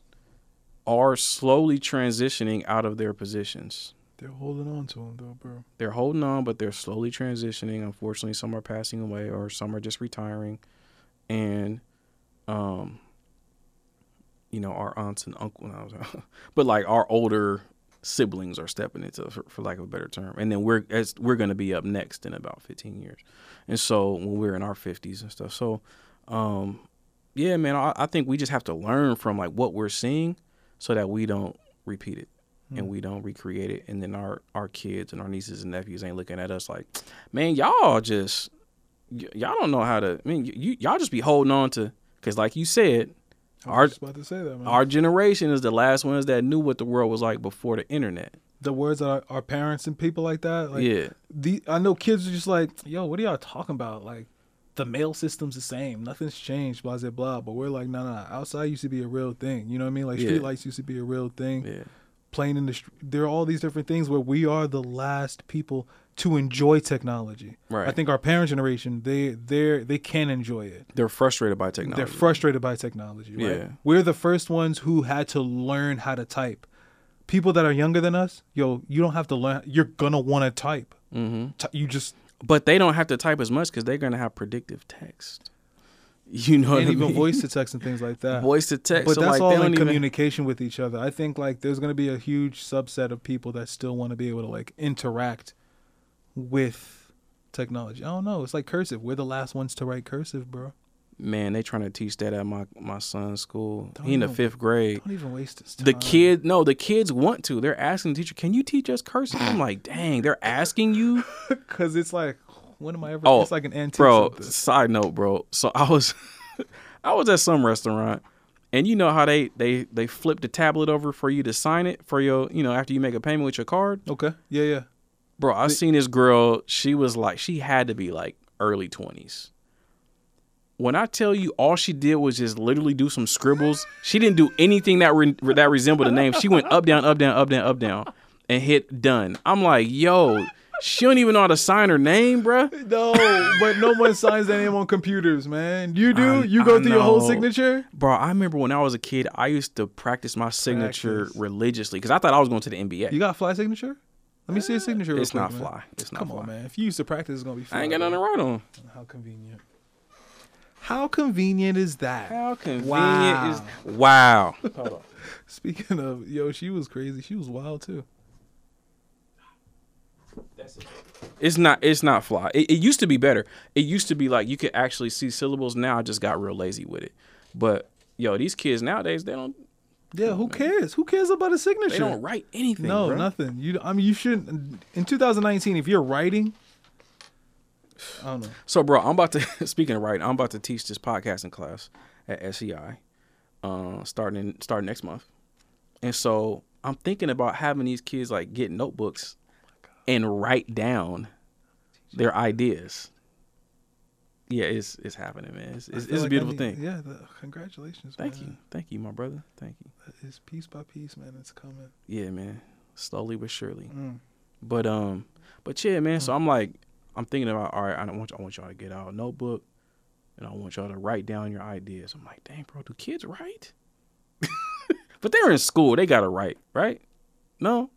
are slowly transitioning out of their positions. They're holding on to them, though, bro. They're holding on, but they're slowly transitioning. Unfortunately, some are passing away, or some are just retiring. And, um, you know, our aunts and uncles, but like our older siblings are stepping into, for, for lack of a better term. And then we're as, we're going to be up next in about fifteen years. And so when we're in our fifties and stuff. So, um, yeah, man, I, I think we just have to learn from like what we're seeing, so that we don't repeat it and we don't recreate it. And then our, our kids and our nieces and nephews ain't looking at us like, man, y'all just, y- y'all don't know how to, I mean, y- y- y'all just be holding on to, because like you said, our, about to say that, man. Our generation is the last ones that knew what the world was like before the internet. The words that our, our parents and people like that. Like, yeah. The, I know kids are just like, yo, what are y'all talking about? Like, the mail system's the same. Nothing's changed, blah, blah, blah. But we're like, no, no, no. Outside used to be a real thing. You know what I mean? Like, yeah. Street lights used to be a real thing. Yeah. Playing in the street. There are all these different things where we are the last people to enjoy technology. Right. I think our parent generation, they they they can enjoy it. They're frustrated by technology. They're frustrated by technology, right? Yeah. We're the first ones who had to learn how to type. People that are younger than us, yo, you don't have to learn. You're going to want to type. Mm-hmm. Ty- you just... But they don't have to type as much because they're going to have predictive text. You know what I mean? And even voice to text and things like that. Voice to text. But so that's like all in communication even... with each other. I think like there's going to be a huge subset of people that still want to be able to like interact with technology. I don't know. It's like cursive. We're the last ones to write cursive, bro. Man, they trying to teach that at my, my son's school. Don't he in even, the fifth grade. Don't even waste his time. The kid, no, the kids want to. They're asking the teacher, can you teach us cursing? I'm like, dang, they're asking you? Because it's like, when am I ever, oh, it's like an antique. Bro, side note, bro. So I was, I was at some restaurant, and you know how they, they, they flip the tablet over for you to sign it for your, you know, after you make a payment with your card? Okay, yeah, yeah. Bro, I seen this girl, she was like, she had to be like early twenties. When I tell you all she did was just literally do some scribbles, she didn't do anything that re- that resembled a name. She went up, down, up, down, up, down, up, down, and hit done. I'm like, yo, she don't even know how to sign her name, bruh. No, but no one signs their name on computers, man. You do? I, you go I through know. Your whole signature? Bro, I remember when I was a kid, I used to practice my signature practice. religiously because I thought I was going to the N B A. You got fly signature? Let me see your signature real It's quick, not man. fly. It's not Come fly. Come on, man. If you used to practice, it's going to be fly. I ain't got nothing to write on. How convenient. How convenient is that? How convenient wow. is that? Wow. Hold on. Speaking of, yo, she was crazy. She was wild too. That's it. It's not it's not fly. It, it used to be better. It used to be like you could actually see syllables. Now I just got real lazy with it. But yo, these kids nowadays, they don't Yeah, who cares? Who cares about a signature? They don't write anything. No, bro. nothing. You I mean you shouldn't in two thousand nineteen if you're writing I don't know. So, bro, I'm about to, speaking of writing, I'm about to teach this podcasting class at S E I uh, starting in, starting next month. And so I'm thinking about having these kids, like, get notebooks oh and write down their ideas. Yeah, it's it's happening, man. It's, it's, it's like a beautiful I mean, thing. Yeah, the, congratulations, Thank man. Thank you. Thank you, my brother. Thank you. It's piece by piece, man. It's coming. Yeah, man. Slowly but surely. Mm. But, um, but yeah, man, mm. so I'm like, I'm thinking about, all right, I don't want y'all, I want y'all to get out a notebook, and I want y'all to write down your ideas. I'm like, dang, bro, do kids write? But they're in school. They got to write, right? No?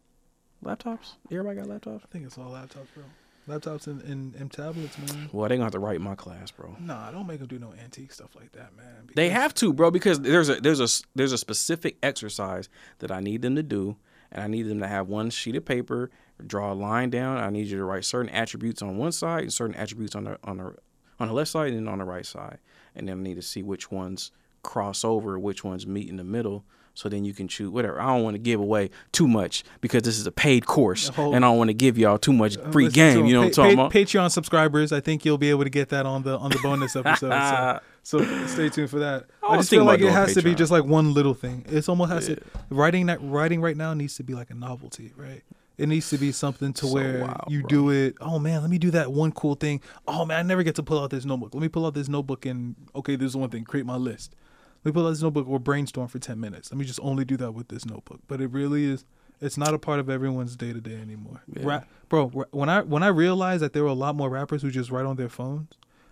Laptops? Everybody got laptops? I think it's all laptops, bro. Laptops and, and, and tablets, man. Well, they going to have to write in my class, bro. Nah, don't make them do no antique stuff like that, man. They have to, bro, because there's a there's a, there's a specific exercise that I need them to do, and I need them to have one sheet of paper, draw a line down. I need you to write certain attributes on one side and certain attributes on the on the on the left side and on the right side. And then I need to see which ones cross over, which ones meet in the middle. So then you can choose whatever. I don't want to give away too much because this is a paid course, whole, and I don't want to give y'all too much free game. You know what pa- I'm talking pa- about? Patreon subscribers, I think you'll be able to get that on the on the bonus episode. So, so stay tuned for that. I, I just feel like it has Patreon. to be just like one little thing. It's almost has yeah. to writing that writing right now needs to be like a novelty, right? It needs to be something to so where wild, you bro. do it. Oh, man, let me do that one cool thing. Oh, man, I never get to pull out this notebook. Let me pull out this notebook and, okay, there's one thing. Create my list. Let me pull out this notebook or brainstorm for ten minutes. Let me just only do that with this notebook. But it really is. It's not a part of everyone's day-to-day anymore. Yeah. Ra- bro, ra- when I when I realized that there were a lot more rappers who just write on their phones,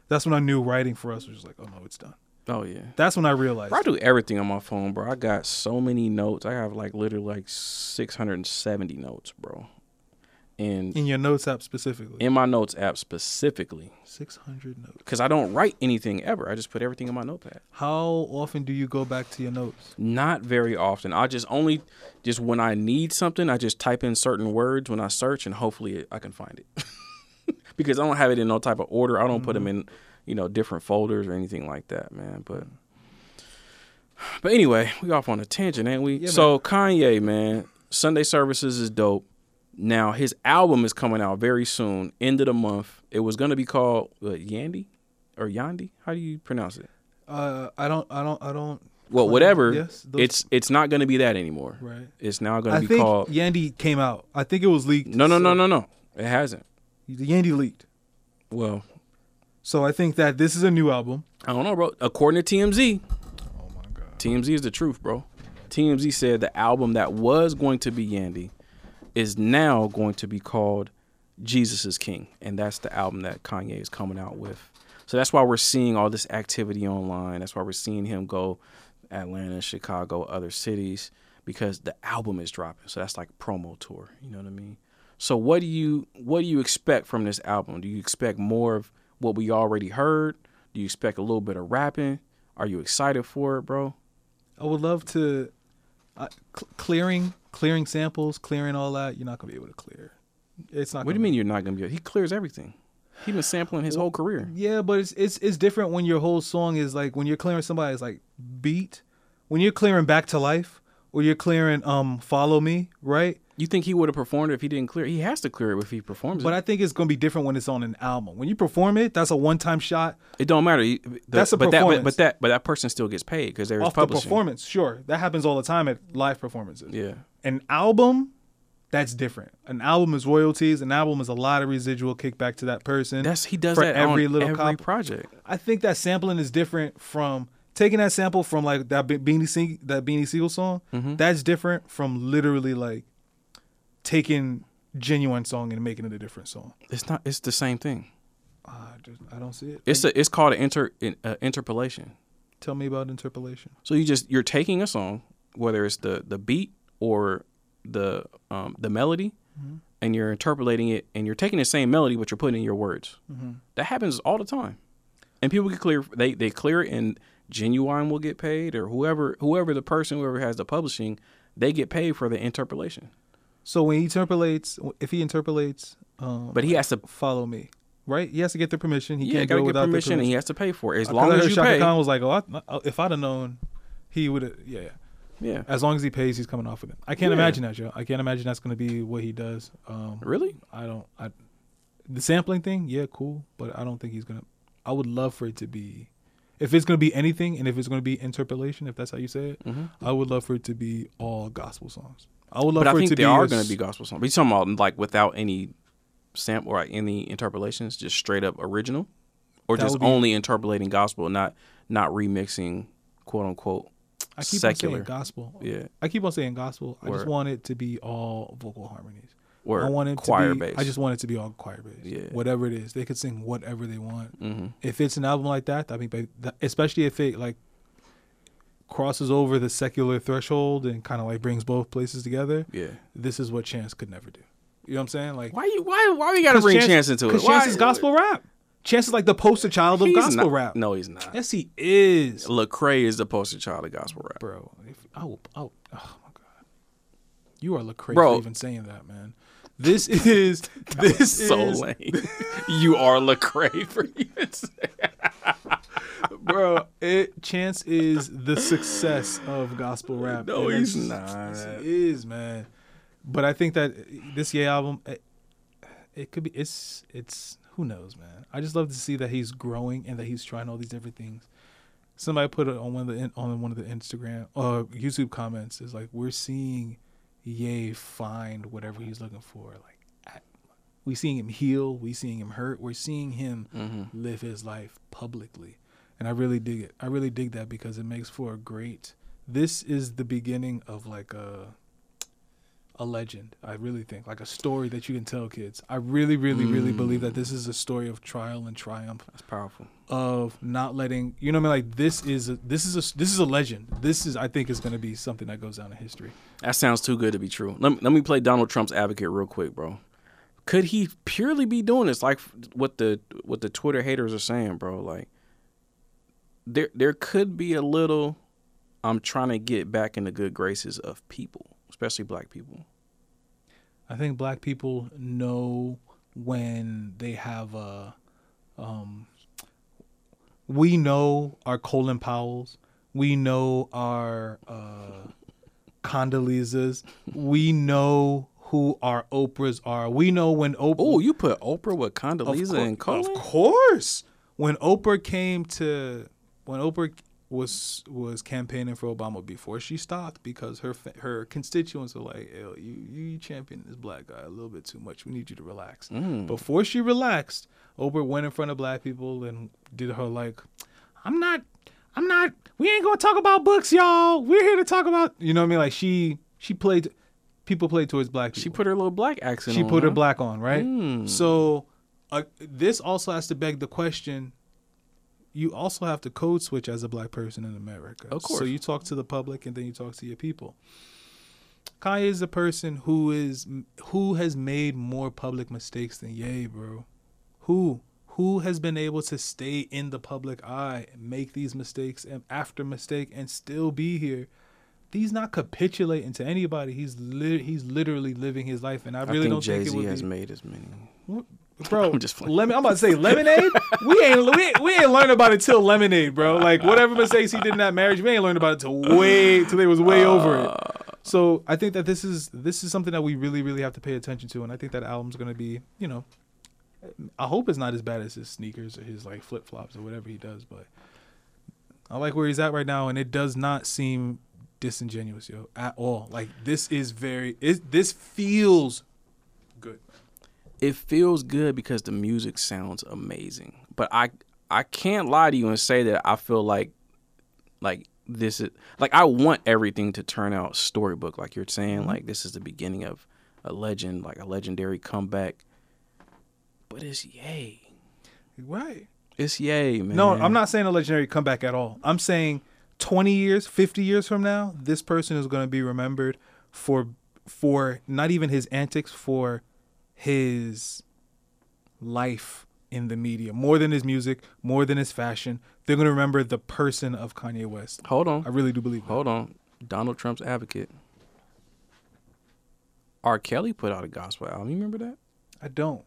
that's when I knew writing for us was just like, oh, no, it's done. Oh, yeah. That's when I realized. Bro, I do everything on my phone, bro. I got so many notes. I have, like, literally, like, six hundred seventy notes, bro. And in your notes app specifically? In my notes app specifically. six hundred notes. Because I don't write anything ever. I just put everything in my notepad. How often do you go back to your notes? Not very often. I just only, just when I need something, I just type in certain words when I search, and hopefully I can find it. Because I don't have it in no type of order. I don't mm-hmm. put them in... you know, different folders or anything like that, man. But but anyway, we off on a tangent, ain't we? Yeah, so man. Kanye, man, Sunday Services is dope. Now, his album is coming out very soon, end of the month. It was going to be called uh, Yandy or Yandy. How do you pronounce it? Uh, I don't, I don't, I don't. Well, whatever. Yes, those... It's it's not going to be that anymore. Right. It's now going to be called. I think Yandy came out. I think it was leaked. No, no, so... no, no, no. It hasn't. The Yandy leaked. Well. So I think that this is a new album. I don't know, bro. According to T M Z, oh my God. T M Z is the truth, bro. T M Z said the album that was going to be Yandy is now going to be called Jesus is King. And that's the album that Kanye is coming out with. So that's why we're seeing all this activity online. That's why we're seeing him go Atlanta, Chicago, other cities, because the album is dropping. So that's like promo tour. You know what I mean? So what do you what do you expect from this album? Do you expect more of what we already heard? Do you expect a little bit of rapping? Are you excited for it, bro? I would love to. Uh, cl- clearing, clearing samples, clearing all that. You're not gonna be able to clear. It's not. What do you mean you're not gonna be able? He clears everything. He been sampling his whole career. Yeah, but it's it's it's different when your whole song is like, when you're clearing somebody's like beat, when you're clearing Back to Life, or you're clearing um Follow Me, right? You think he would have performed it if he didn't clear it? He has to clear it if he performs it. But I think it's going to be different when it's on an album. When you perform it, that's a one-time shot. It don't matter. The, that's a but performance. That, but, but, that, but that person still gets paid because they're publishing. Off the performance, sure. That happens all the time at live performances. Yeah. An album, that's different. An album is royalties. An album is a lot of residual kickback to that person. That's He does for that every on little every cop. project. I think that sampling is different from... Taking that sample from like that Beanie, Sing- that Beanie Siegel song, mm-hmm. that's different from literally like... taking Ginuwine song and making it a different song. It's not. It's the same thing. Uh, I, just, I don't see it. It's a, It's called an inter uh, interpolation. Tell me about interpolation. So you just you're taking a song, whether it's the the beat or the um, the melody, mm-hmm. and you're interpolating it, and you're taking the same melody, but you're putting in your words. Mm-hmm. That happens all the time, and people get clear. They they clear it, and Ginuwine will get paid, or whoever whoever the person whoever has the publishing, they get paid for the interpolation. So when he interpolates, if he interpolates, um, but he has to Follow Me, right? He has to get the permission. He yeah, can't go without permission, the permission, and he has to pay for it. As long as you Shaka pay. Khan was like, "Oh, I, if I'd have known, he would have." Yeah, yeah. As long as he pays, he's coming off of it. I can't yeah. imagine that, yo. I can't imagine that's going to be what he does. Um, really? I don't. I, the sampling thing, yeah, cool, but I don't think he's gonna. I would love for it to be, if it's going to be anything, and if it's going to be interpolation, if that's how you say it, mm-hmm. I would love for it to be all gospel songs. I would love but for I think it to there be are going to be gospel songs. But you're talking about like without any sample or any interpolations, just straight up original, or that just be, only interpolating gospel, not not remixing, quote unquote. I keep secular. on saying gospel. Yeah, I keep on saying gospel. Word. I just want it to be all vocal harmonies. Or I want it choir to be, based. I just want it to be all choir based. Yeah, whatever it is, they could sing whatever they want. Mm-hmm. If it's an album like that, I mean, especially if it like. crosses over the secular threshold and kind of like brings both places together. Yeah, this is what Chance could never do. You know what I'm saying? Like, why you why why we gotta bring Chance, Chance into it? Because Chance is gospel rap. Chance is like the poster child of gospel not, rap. No, he's not. Yes, he is. Lecrae is the poster child of gospel rap, bro. If, oh, oh, oh my God, you are Lecrae bro. for even saying that, man. This is this so is, lame. You are Lecrae for even saying that. Bro, it, Chance is the success of gospel rap. No, and he's not. He is, man. But I think that this Ye album, it, it could be, it's, it's, who knows, man. I just love to see that he's growing and that he's trying all these different things. Somebody put it on one of the on one of the Instagram or uh, YouTube comments. It's like, we're seeing Ye find whatever he's looking for. Like, at, we're seeing him heal. We're seeing him hurt. We're seeing him mm-hmm. live his life publicly. And I really dig it. I really dig that because it makes for a great... This is the beginning of like a a legend, I really think. Like a story that you can tell kids. I really, really, mm. really believe that this is a story of trial and triumph. That's powerful. Of not letting... You know what I mean? Like this is a, this is a, this is a legend. This is, I think, is going to be something that goes down in history. That sounds too good to be true. Let me, let me play Donald Trump's advocate real quick, bro. Could he purely be doing this? Like what the what the Twitter haters are saying, bro. Like... There there could be a little, I'm trying to get back in the good graces of people, especially black people. I think black people know when they have a, um, we know our Colin Powells, we know our uh, Condoleezas, we know who our Oprahs are. We know when Oprah. Oh, you put Oprah with Condoleezza and Colin? Of course. When Oprah came to... When Oprah was was campaigning for Obama before she stopped, because her her constituents were like, "Yo, you you champion this black guy a little bit too much. We need you to relax." Mm. Before she relaxed, Oprah went in front of black people and did her like, "I'm not, I'm not. We ain't gonna talk about books, y'all. We're here to talk about." You know what I mean? Like she she played, people played towards black people. She put her little black accent. She on, put huh? her black on, right? Mm. So uh, this also has to beg the question. You also have to code switch as a black person in America. Of course. So you talk to the public and then you talk to your people. Kanye is the person who is who has made more public mistakes than Ye, bro. Who who has been able to stay in the public eye and make these mistakes and after mistake and still be here? He's not capitulating to anybody. He's li- he's literally living his life, and I really I think don't Jay-Z think Jay Z has be, made as many. What? Bro, I'm just lemon, I'm about to say lemonade. we ain't we, we ain't learned about it till lemonade, bro. Like whatever mistakes he did in that marriage, we ain't learned about it till way till they was way uh, over it. So I think that this is this is something that we really really have to pay attention to, and I think that album's gonna be, you know, I hope it's not as bad as his sneakers or his like flip flops or whatever he does, but I like where he's at right now, and it does not seem disingenuous, yo, at all. Like this is very it, this feels good. It feels good because the music sounds amazing. But I I can't lie to you and say that I feel like like this is like I want everything to turn out storybook, like you're saying, like this is the beginning of a legend, like a legendary comeback. But it's Yay. Right. It's Yay, man. No, I'm not saying a legendary comeback at all. I'm saying twenty years, fifty years from now, this person is going to be remembered for for not even his antics, for his life in the media, more than his music, more than his fashion. They're going to remember the person of Kanye West. Hold on. I really do believe that. Hold on. Donald Trump's advocate. R. Kelly put out a gospel album. You remember that? I don't.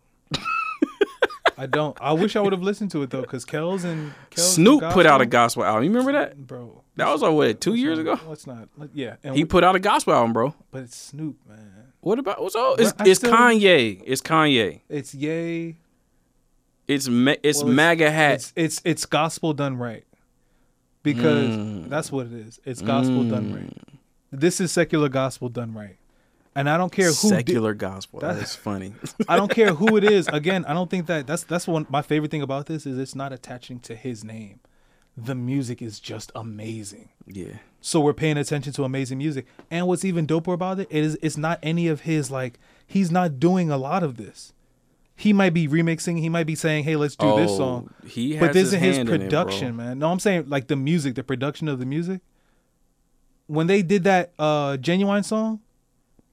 I don't. I wish I would have listened to it, though, because Kells and... Kells Snoop and put out a gospel album. You remember that? Bro. That was, like, what, two years ago? Let's not. Yeah. And he we, put out a gospel album, bro. But it's Snoop, man. What about what's all? It's, it's still, Kanye. It's Kanye. It's Yay. It's ma- it's, well, it's MAGA hat. It's, it's it's gospel done right, because mm. that's what it is. It's gospel mm. done right. This is secular gospel done right, and I don't care who secular di- gospel. That's that funny. I don't care who it is. Again, I don't think that that's that's one. My favorite thing about this is it's not attaching to his name. The music is just amazing. Yeah. So we're paying attention to amazing music. And what's even doper about it is it's not any of his, like, he's not doing a lot of this. He might be remixing. He might be saying, hey, let's do oh, this song. He has but this his isn't hand his production, in it, man. No, I'm saying, like, the music, the production of the music. When they did that uh, Ginuwine song,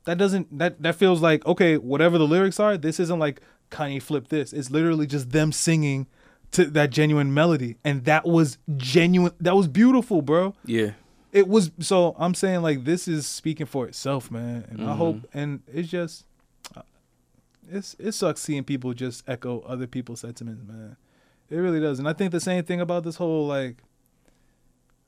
that doesn't, that, that feels like, okay, whatever the lyrics are, this isn't like Kanye flipped this. It's literally just them singing to that genuine melody, and that was genuine. That was beautiful, bro. Yeah, it was. So I'm saying, like, this is speaking for itself, man. And mm-hmm. I hope. And it's just, it's it sucks seeing people just echo other people's sentiments, man. It really does. And I think the same thing about this whole like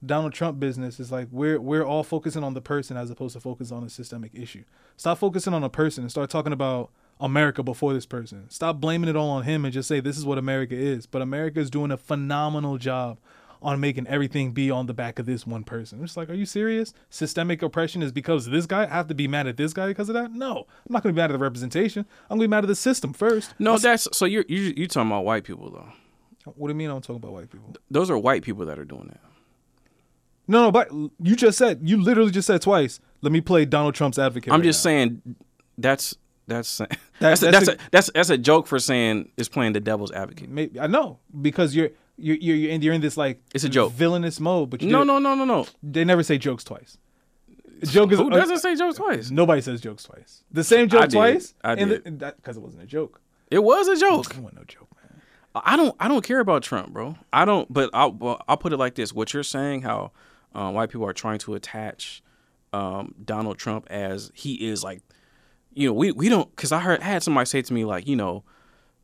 Donald Trump business is like we're we're all focusing on the person as opposed to focus on a systemic issue. Stop focusing on a person and start talking about America before this person. Stop blaming it all on him and just say this is what America is. But America is doing a phenomenal job on making everything be on the back of this one person. I'm just like, are you serious? Systemic oppression is because of this guy? I have to be mad at this guy because of that? No. I'm not going to be mad at the representation. I'm going to be mad at the system first. No, I'll... that's so you're, you're, you're talking about white people, though. What do you mean I'm talking about white people? Th- those are white people that are doing that. No, no, but you just said, you literally just said twice, let me play Donald Trump's advocate. I'm right just now. saying that's... That's that's that's a, that's, a, that's that's a joke for saying it's playing the devil's advocate. Maybe, I know because you're you're you're in, you're in this like it's a joke villainous mode. But you no no no no no they never say jokes twice. Joke is, who doesn't uh, say jokes twice? Nobody says jokes twice. The same joke I twice. Did. I did because it wasn't a joke. It was a joke. It wasn't no joke, man. I don't I don't care about Trump, bro. I don't. But I'll well, I'll put it like this: what you're saying, how um, white people are trying to attach um, Donald Trump as he is like. You know, we, we don't, because I heard, I had somebody say to me, like, you know,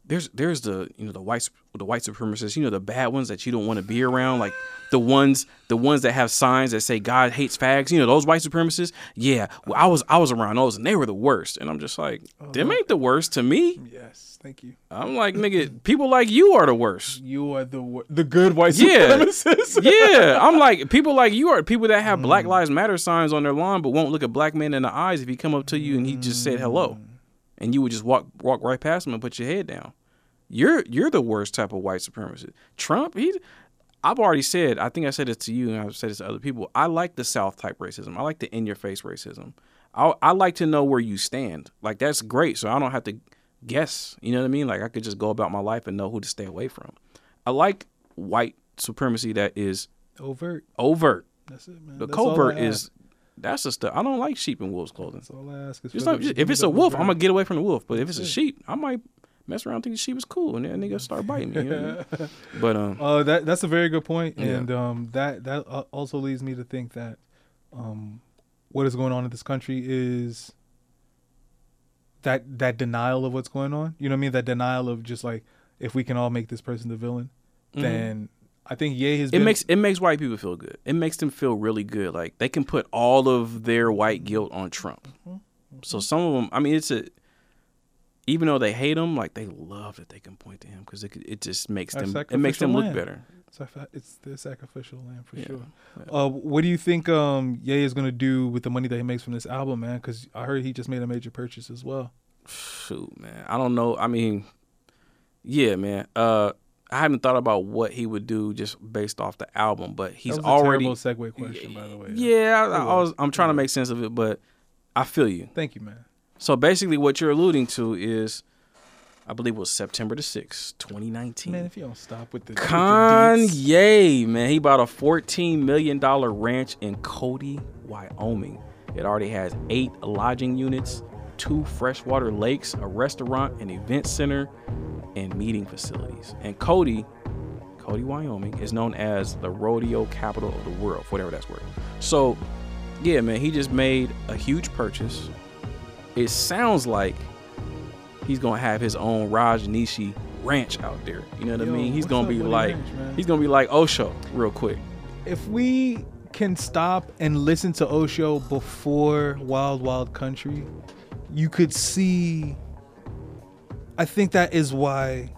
there's there's the, you know, the white the white supremacists, you know, the bad ones that you don't want to be around, like the ones the ones that have signs that say God hates fags, you know, those white supremacists. Yeah, well, I was I was around those and they were the worst. And I'm just like, oh, them ain't the worst to me. Yes, thank you. I'm like, nigga, people like you are the worst. You are the wor- the good white supremacists. Yeah, yeah. I'm like, people like you are people that have mm. Black Lives Matter signs on their lawn but won't look a black man in the eyes if he come up to you and he just said hello. And you would just walk walk right past him and put your head down. You're you're the worst type of white supremacist. Trump, he's, I've already said, I think I said it to you and I've said it to other people, I like the South type racism. I like the in-your-face racism. I, I like to know where you stand. Like, that's great, so I don't have to guess. You know what I mean? Like, I could just go about my life and know who to stay away from. I like white supremacy that is... Overt. Overt. That's it, man. The that's covert is... That's the stuff. I don't like sheep in wolves' clothing. That's all I ask. It's like, if it's a wolf, I'm going to get away from the wolf. But if it's a sheep, I might mess around thinking sheep is cool and then nigga start biting me. You know what I mean? But um, uh, that that's a very good point. Yeah. And um, that that also leads me to think that um, what is going on in this country is that that denial of what's going on. You know what I mean? That denial of just like, if we can all make this person the villain, mm-hmm. then I think Ye has been... It makes, it makes white people feel good. It makes them feel really good. Like, they can put all of their white guilt on Trump. Mm-hmm. So some of them, I mean, it's a... Even though they hate him, like, they love that they can point to him because it it just makes our them it makes them look lamb. better. It's the sacrificial lamb for yeah, sure. Yeah. Uh, what do you think um, Ye is going to do with the money that he makes from this album, man? Because I heard he just made a major purchase as well. Shoot, man. I don't know. I mean, yeah, man. Uh, I haven't thought about what he would do just based off the album, but he's that was already a terrible segue question, by the way. Yeah, I, I was, I'm trying to make sense of it, but I feel you. Thank you, man. So basically what you're alluding to is, I believe it was September the sixth, twenty nineteen. Man, if you don't stop with the... Kanye, man. He bought a fourteen million dollner ranch in Cody, Wyoming. It already has eight lodging units, two freshwater lakes, a restaurant, an event center, and meeting facilities. And Cody, Cody, Wyoming, is known as the rodeo capital of the world, whatever that's worth. So, yeah, man, he just made a huge purchase. It sounds like he's gonna have his own Rajneesh ranch out there. You know what Yo, I mean? He's gonna be like ranch, he's gonna be like Osho real quick. If we can stop and listen to Osho before Wild Wild Country, you could see. I think that is why.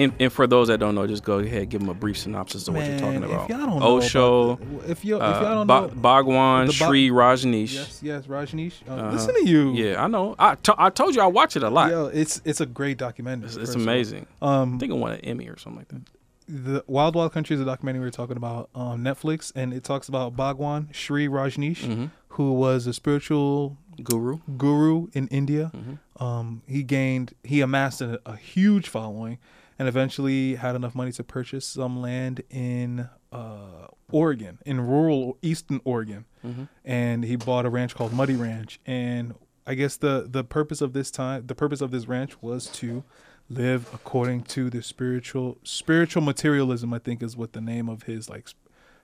And, and for those that don't know, just go ahead and give them a brief synopsis of Man, what you're talking about. If y'all don't know Osho, about, if, y'all, uh, if y'all don't know, Bhagwan Sri Rajneesh. Yes, yes, Rajneesh. Uh, uh-huh. Listen to you. Yeah, I know. I, to, I told you I watch it a lot. Yo, it's it's a great documentary. It's, it's amazing. Um, I think it won an Emmy or something like that. The Wild Wild Country is a documentary we were talking about on Netflix, and it talks about Bhagwan Sri Rajneesh, mm-hmm. who was a spiritual guru guru in India. Mm-hmm. Um, he gained, he amassed a, a huge following. And eventually had enough money to purchase some land in uh, Oregon, in rural eastern Oregon. Mm-hmm. And he bought a ranch called Muddy Ranch. And I guess the, the purpose of this time, the purpose of this ranch was to live according to the spiritual spiritual materialism, I think is what the name of his like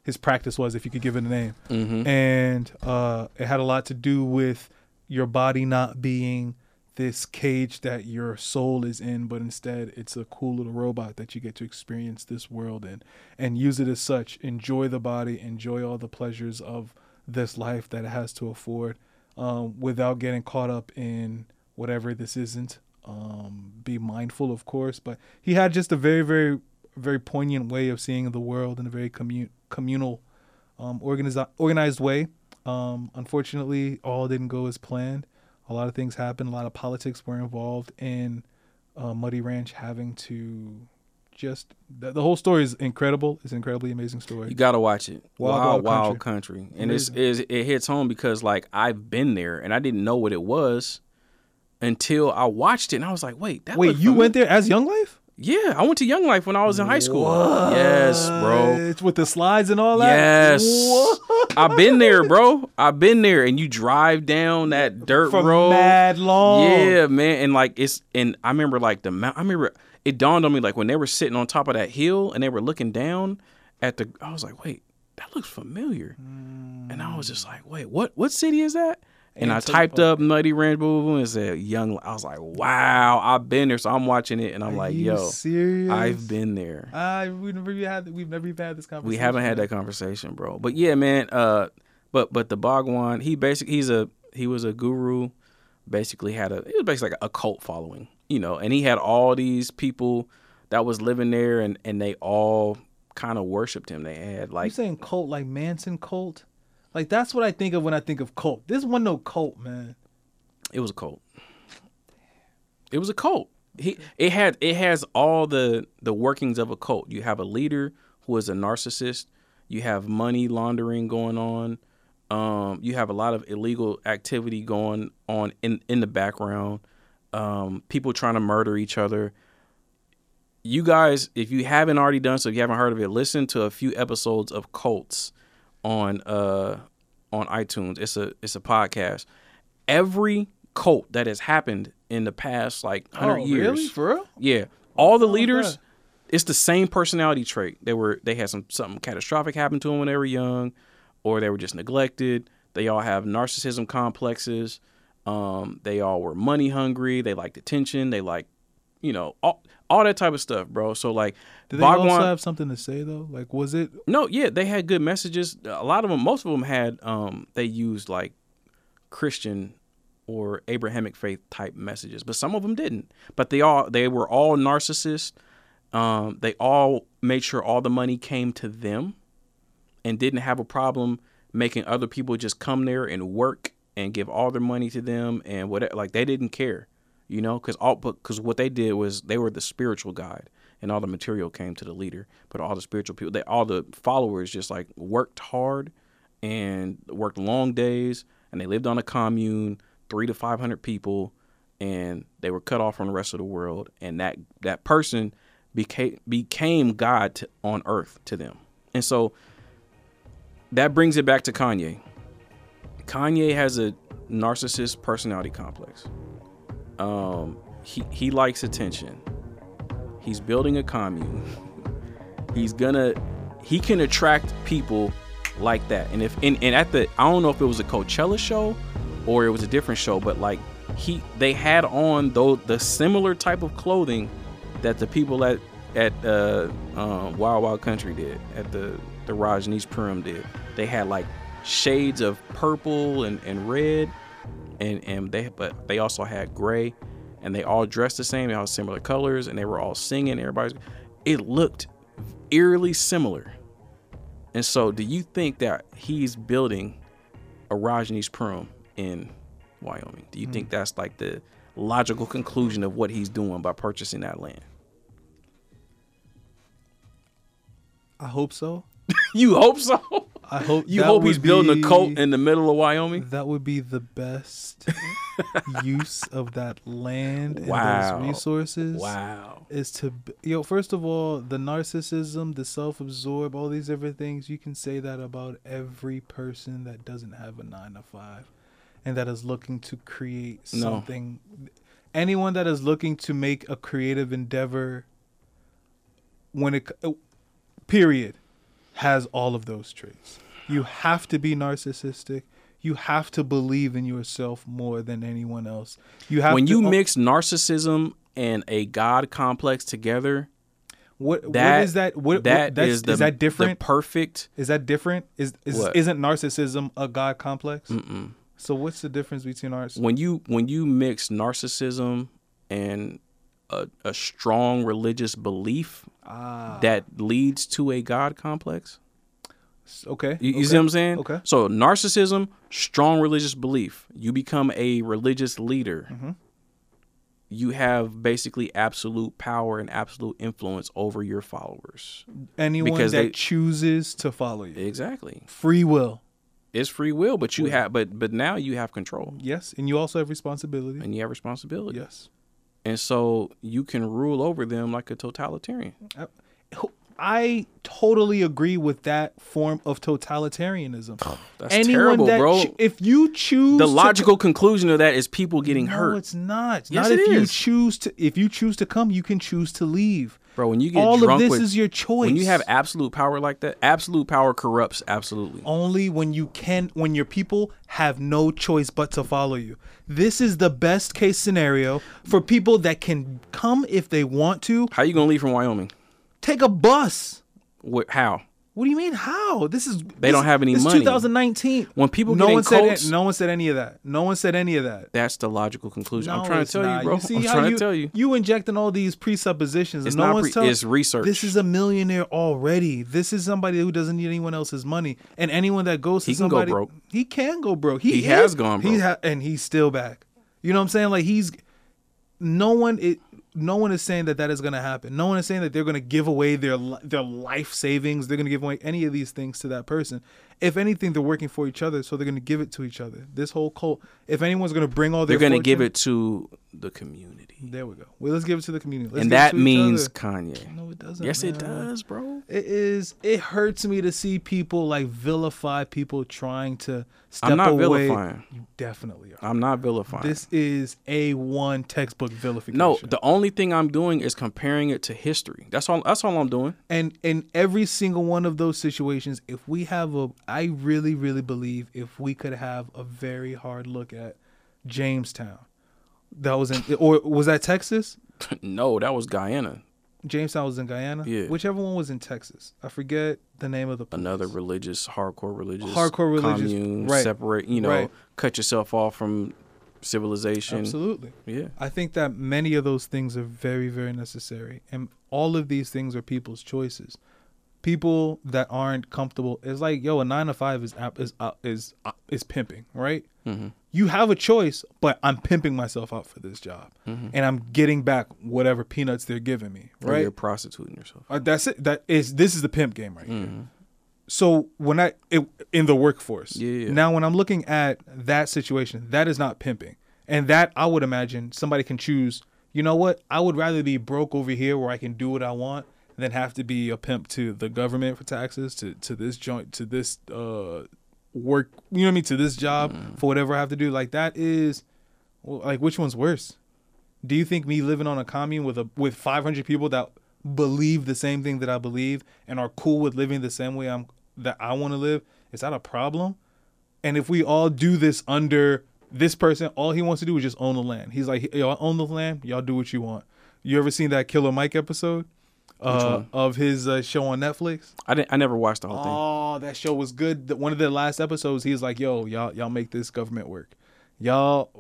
his practice was, if you could give it a name. Mm-hmm. And uh, it had a lot to do with your body not being this cage that your soul is in, but instead it's a cool little robot that you get to experience this world in and use it as such. Enjoy the body, enjoy all the pleasures of this life that it has to afford, um, without getting caught up in whatever this isn't. Um, be mindful, of course, but he had just a very, very, very poignant way of seeing the world in a very commun- communal, um, organi- organized way. Um, unfortunately, all didn't go as planned. A lot of things happened. A lot of politics were involved in uh, Muddy Ranch having to just... The, the whole story is incredible. It's an incredibly amazing story. You got to watch it. Wild, Wild, Wild Country. Country. And it's, it's, it hits home because, like, I've been there and I didn't know what it was until I watched it. And I was like, wait, that Wait, you familiar. went there as Young Life? Yeah, I went to Young Life when I was in high school. What? Yes, bro. It's with the slides and all that? Yes. What? I've been there, bro. I've been there. And you drive down that dirt For road. Mad long. Yeah, man. And like it's and I remember like the mount I remember it dawned on me like when they were sitting on top of that hill and they were looking down at the I was like, wait, that looks familiar. Mm. And I was just like, wait, what what city is that? And, and I typed up Muddy Ranch boo boo and said Young. I was like, wow, I've been there. So I'm watching it and I'm Are like, yo, serious? I've been there. Uh, we've never even had we've never even had this conversation. We haven't had that conversation, bro. But yeah, man. Uh, but but the Bhagwan, he basically he's a he was a guru. Basically had a it was basically like a cult following, you know. And he had all these people that was living there, and and they all kind of worshipped him. They had like you saying cult like Manson cult. Like, that's what I think of when I think of cult. This wasn't no cult, man. It was a cult. It was a cult. He, it had, it has all the, the workings of a cult. You have a leader who is a narcissist. You have money laundering going on. Um, you have a lot of illegal activity going on in, in the background. Um, people trying to murder each other. You guys, if you haven't already done so, if you haven't heard of it, listen to a few episodes of Cults on uh on iTunes. It's a it's a podcast. Every cult that has happened in the past like hundred oh, years. Really? For real? Yeah. All the oh, leaders, God. It's the same personality trait. They were they had some something catastrophic happen to them when they were young, or they were just neglected. They all have narcissism complexes. Um, they all were money hungry. They liked attention. They liked, you know, all, all that type of stuff, bro. So, like, did they Bhagwan, also have something to say, though? Like, was it? No, yeah, they had good messages. A lot of them, most of them had, um, they used, like, Christian or Abrahamic faith type messages, but some of them didn't. But they all, they were all narcissists. Um, they all made sure all the money came to them and didn't have a problem making other people just come there and work and give all their money to them and whatever. Like, they didn't care, you know, because all because what they did was they were the spiritual guide and all the material came to the leader. But all the spiritual people, they, all the followers just, like, worked hard and worked long days, and they lived on a commune, three to five hundred people, and they were cut off from the rest of the world. And that that person became became God to, on earth to them. And so that brings it back to Kanye. Kanye has a narcissist personality complex. Um, he, he likes attention. He's building a commune. He's gonna, he can attract people like that. And if, and, and at the, I don't know if it was a Coachella show or it was a different show, but like he, they had on though the similar type of clothing that the people at, at uh, um, Wild Wild Country did, at the, the Rajneeshpuram did. They had like shades of purple and, and red, and, and they but they also had gray, and they all dressed the same. They all had similar colors, and they were all singing. Everybody's, it looked eerily similar. And so, do you think that he's building a Rajneeshpuram in Wyoming? Do you mm. think that's like the logical conclusion of what he's doing by purchasing that land? I hope so. You hope so? I hope you hope he's building be, a cult in the middle of Wyoming. That would be the best use of that land wow. and those resources. Wow. Is to, yo, first of all, the narcissism, the self-absorb, all these different things, you can say that about every person that doesn't have a nine to five and that is looking to create something. No. Anyone that is looking to make a creative endeavor when it, period, has all of those traits. You have to be narcissistic. You have to believe in yourself more than anyone else. You have when to, you mix narcissism and a God complex together. What, that, what is that? What, that what, that's, is, the, is that different? The perfect. Is that different? Is, is isn't narcissism a God complex? Mm-mm. So what's the difference between narcissism? When you when you mix narcissism and a, a strong religious belief ah. that leads to a God complex. Okay. You, you okay. see what I'm saying? Okay. So narcissism, strong religious belief. You become a religious leader. Mm-hmm. You have basically absolute power and absolute influence over your followers. Anyone because that they, chooses to follow you. Exactly. Free will. It's free will, but you yeah. have, but but now you have control. Yes, and you also have responsibility. And you have responsibility. Yes. And so you can rule over them like a totalitarian. I, I totally agree with that form of totalitarianism. Oh, that's Anyone terrible, that bro. Cho- if you choose, the logical to, conclusion of that is people getting no, hurt. No, it's not. Yes, not it if is. you choose to. If you choose to come, you can choose to leave. Bro, when you get all drunk of this with, is your choice. When you have absolute power like that, absolute power corrupts absolutely. Only when you can, when your people have no choice but to follow you. This is the best case scenario for people that can come if they want to. How you gonna leave from Wyoming? Take a bus. What? How? What do you mean? How? This is they this, don't have any this money. twenty nineteen When people no get one in said cults, it, no one said any of that. No one said any of that. That's the logical conclusion. No, I'm trying to tell not. you, bro. You see I'm trying you, to tell you. You injecting all these presuppositions. It's and no not. One's pre- telling, it's research. This is a millionaire already. This is somebody who doesn't need anyone else's money. And anyone that goes to he somebody, go he can go broke. He, he is, has gone broke, he ha- and he's still back. You know what I'm saying? Like he's no one. It, No one is saying that that is going to happen. No one is saying that they're going to give away their their life savings. They're going to give away any of these things to that person. If anything, they're working for each other, so they're going to give it to each other. This whole cult, if anyone's going to bring all their They're going to give it to the community. There we go. Well, let's give it to the community. Let's and give that it to means Kanye. No, it doesn't. Yes, man. It does, bro. It is. It hurts me to see people like vilify people trying to step away. I'm not away. vilifying. You definitely are. I'm not vilifying. This is A one textbook vilification. No, the only thing I'm doing is comparing it to history. That's all. That's all I'm doing. And in every single one of those situations, if we have a, I really, really believe if we could have a very hard look at Jamestown. That was in, or was that Texas? No, that was Guyana. Jamestown was in Guyana? Yeah. Whichever one was in Texas. I forget the name of the place. Another religious, hardcore religious. Hardcore religious. Commune, right. Separate, you know, right. Cut yourself off from civilization. Absolutely. Yeah. I think that many of those things are very, very necessary. And all of these things are people's choices. People that aren't comfortable. It's like, yo, a nine to five is is is is pimping, right? Mm-hmm. You have a choice, but I'm pimping myself out for this job, mm-hmm. and I'm getting back whatever peanuts they're giving me, right? Or you're prostituting yourself. Uh, that's it. That is. This is the pimp game, right? Mm-hmm. Here. So when I it, in the workforce, yeah. Now when I'm looking at that situation, that is not pimping, and that I would imagine somebody can choose. You know what? I would rather be broke over here where I can do what I want. Then have to be a pimp to the government for taxes, to, to this joint, to this uh, work, you know what I mean, to this job, mm. for whatever I have to do. Like, that is, like, which one's worse? Do you think me living on a commune with a with five hundred people that believe the same thing that I believe and are cool with living the same way I'm that I want to live, is that a problem? And if we all do this under this person, all he wants to do is just own the land. He's like, y'all own the land, y'all do what you want. You ever seen that Killer Mike episode? Uh, of his uh, show on Netflix. I didn't. I never watched the whole oh, thing. Oh, that show was good. One of the last episodes, he's like, "Yo, y'all, y'all make this government work. Y'all,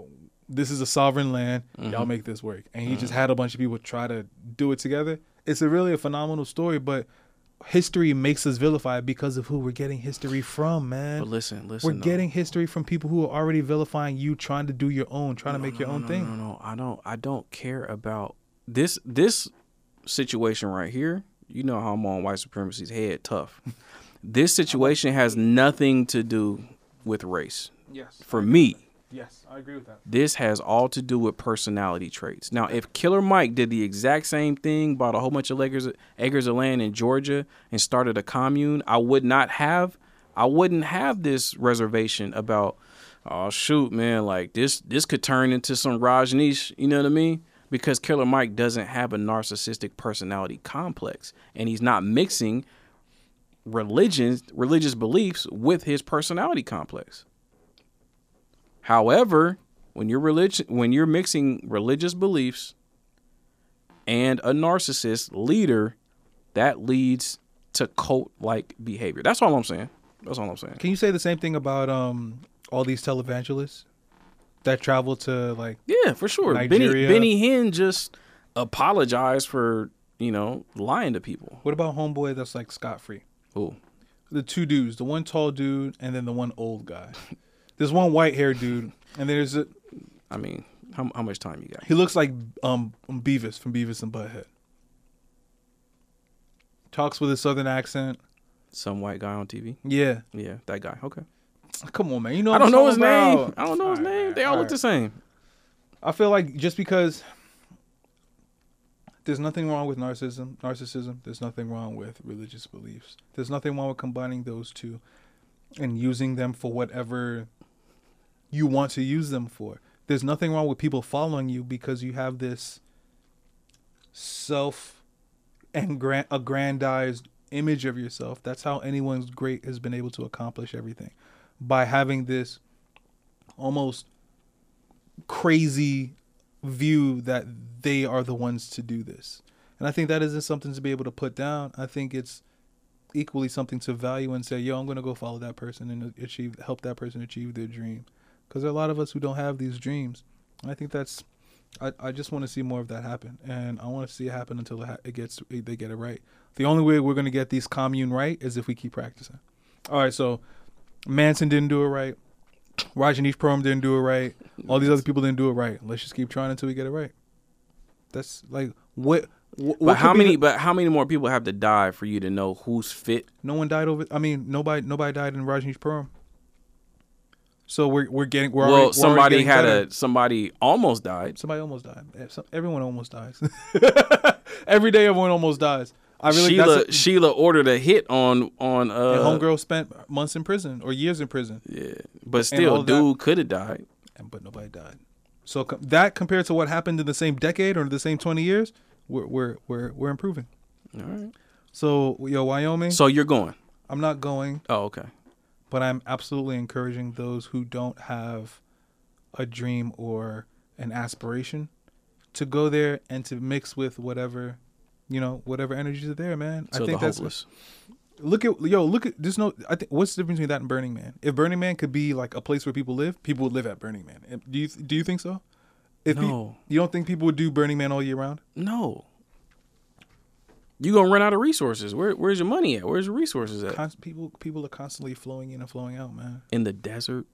this is a sovereign land. Mm-hmm. Y'all make this work." And he mm-hmm. just had a bunch of people try to do it together. It's a really a phenomenal story, but history makes us vilified because of who we're getting history from, man. But listen, listen, we're no. getting history from people who are already vilifying you, trying to do your own, trying no, to make no, your no, own no, thing. No, no, no, I don't. I don't care about this. This. Situation right here, you know how I'm on white supremacy's head tough. This situation has nothing to do with race. Yes. For me. Yes, I agree with that. This has all to do with personality traits. Now, if Killer Mike did the exact same thing, bought a whole bunch of acres, acres of land in Georgia and started a commune, I would not have, I wouldn't have this reservation about, oh shoot, man, like this, this could turn into some Rajneesh, you know what I mean? Because Killer Mike doesn't have a narcissistic personality complex, and he's not mixing religions, religious beliefs with his personality complex. However, when you're religion, when you're mixing religious beliefs and a narcissist leader, that leads to cult-like behavior. That's all I'm saying. That's all I'm saying. Can you say the same thing about um, all these televangelists? That travel to, like, yeah, for sure. Nigeria. Benny, Benny Hinn just apologized for, you know, lying to people. What about homeboy that's like scot free? Who? The two dudes, the one tall dude and then the one old guy. There's one white haired dude, and there's a. I mean, how how much time you got? He looks like um Beavis from Beavis and Butthead. Talks with a southern accent. Some white guy on T V. Yeah, yeah, that guy. Okay. Come on, man. You know what I don't know his about. name. I don't know all his right, name. Right, they all, all look right. the same. I feel like just because there's nothing wrong with narcissism, narcissism, there's nothing wrong with religious beliefs. There's nothing wrong with combining those two and using them for whatever you want to use them for. There's nothing wrong with people following you because you have this self and grand- aggrandized image of yourself. That's how anyone's great has been able to accomplish everything. By having this almost crazy view that they are the ones to do this. And I think that isn't something to be able to put down. I think it's equally something to value and say, yo, I'm going to go follow that person and achieve, help that person achieve their dream. Because there are a lot of us who don't have these dreams. And I think that's, I, I just want to see more of that happen. And I want to see it happen until it, ha- it gets, it, they get it right. The only way we're going to get these commune right is if we keep practicing. All right, so Manson didn't do it right. Rajneeshpuram didn't do it right. All these other people didn't do it right. Let's just keep trying until we get it right. That's like what. what but how many? The, but how many more people have to die for you to know who's fit? No one died over. I mean, nobody. Nobody died in Rajneeshpuram. So we're we're getting. We're well, already, somebody we're already had better. a. Somebody almost died. Somebody almost died. Everyone almost dies. Every day, everyone almost dies. I really, Sheila that's a, Sheila ordered a hit on on uh and homegirl spent months in prison or years in prison. Yeah, but still, dude could have died, and but nobody died. So com- that compared to what happened in the same decade or the same twenty years, we're we're we're, we're improving. All right. So yo, Wyoming. So you're going? I'm not going. Oh, okay. But I'm absolutely encouraging those who don't have a dream or an aspiration, to go there and to mix with whatever, you know, whatever energies are there, man. So I think the hopeless. That's look at yo, look at there's no. I think what's the difference between that and Burning Man? If Burning Man could be like a place where people live, people would live at Burning Man. Do you do you think so? If no, he, you don't think people would do Burning Man all year round? No. You gonna run out of resources. Where where's your money at? Where's your resources at? Const- people people are constantly flowing in and flowing out, man. In the desert.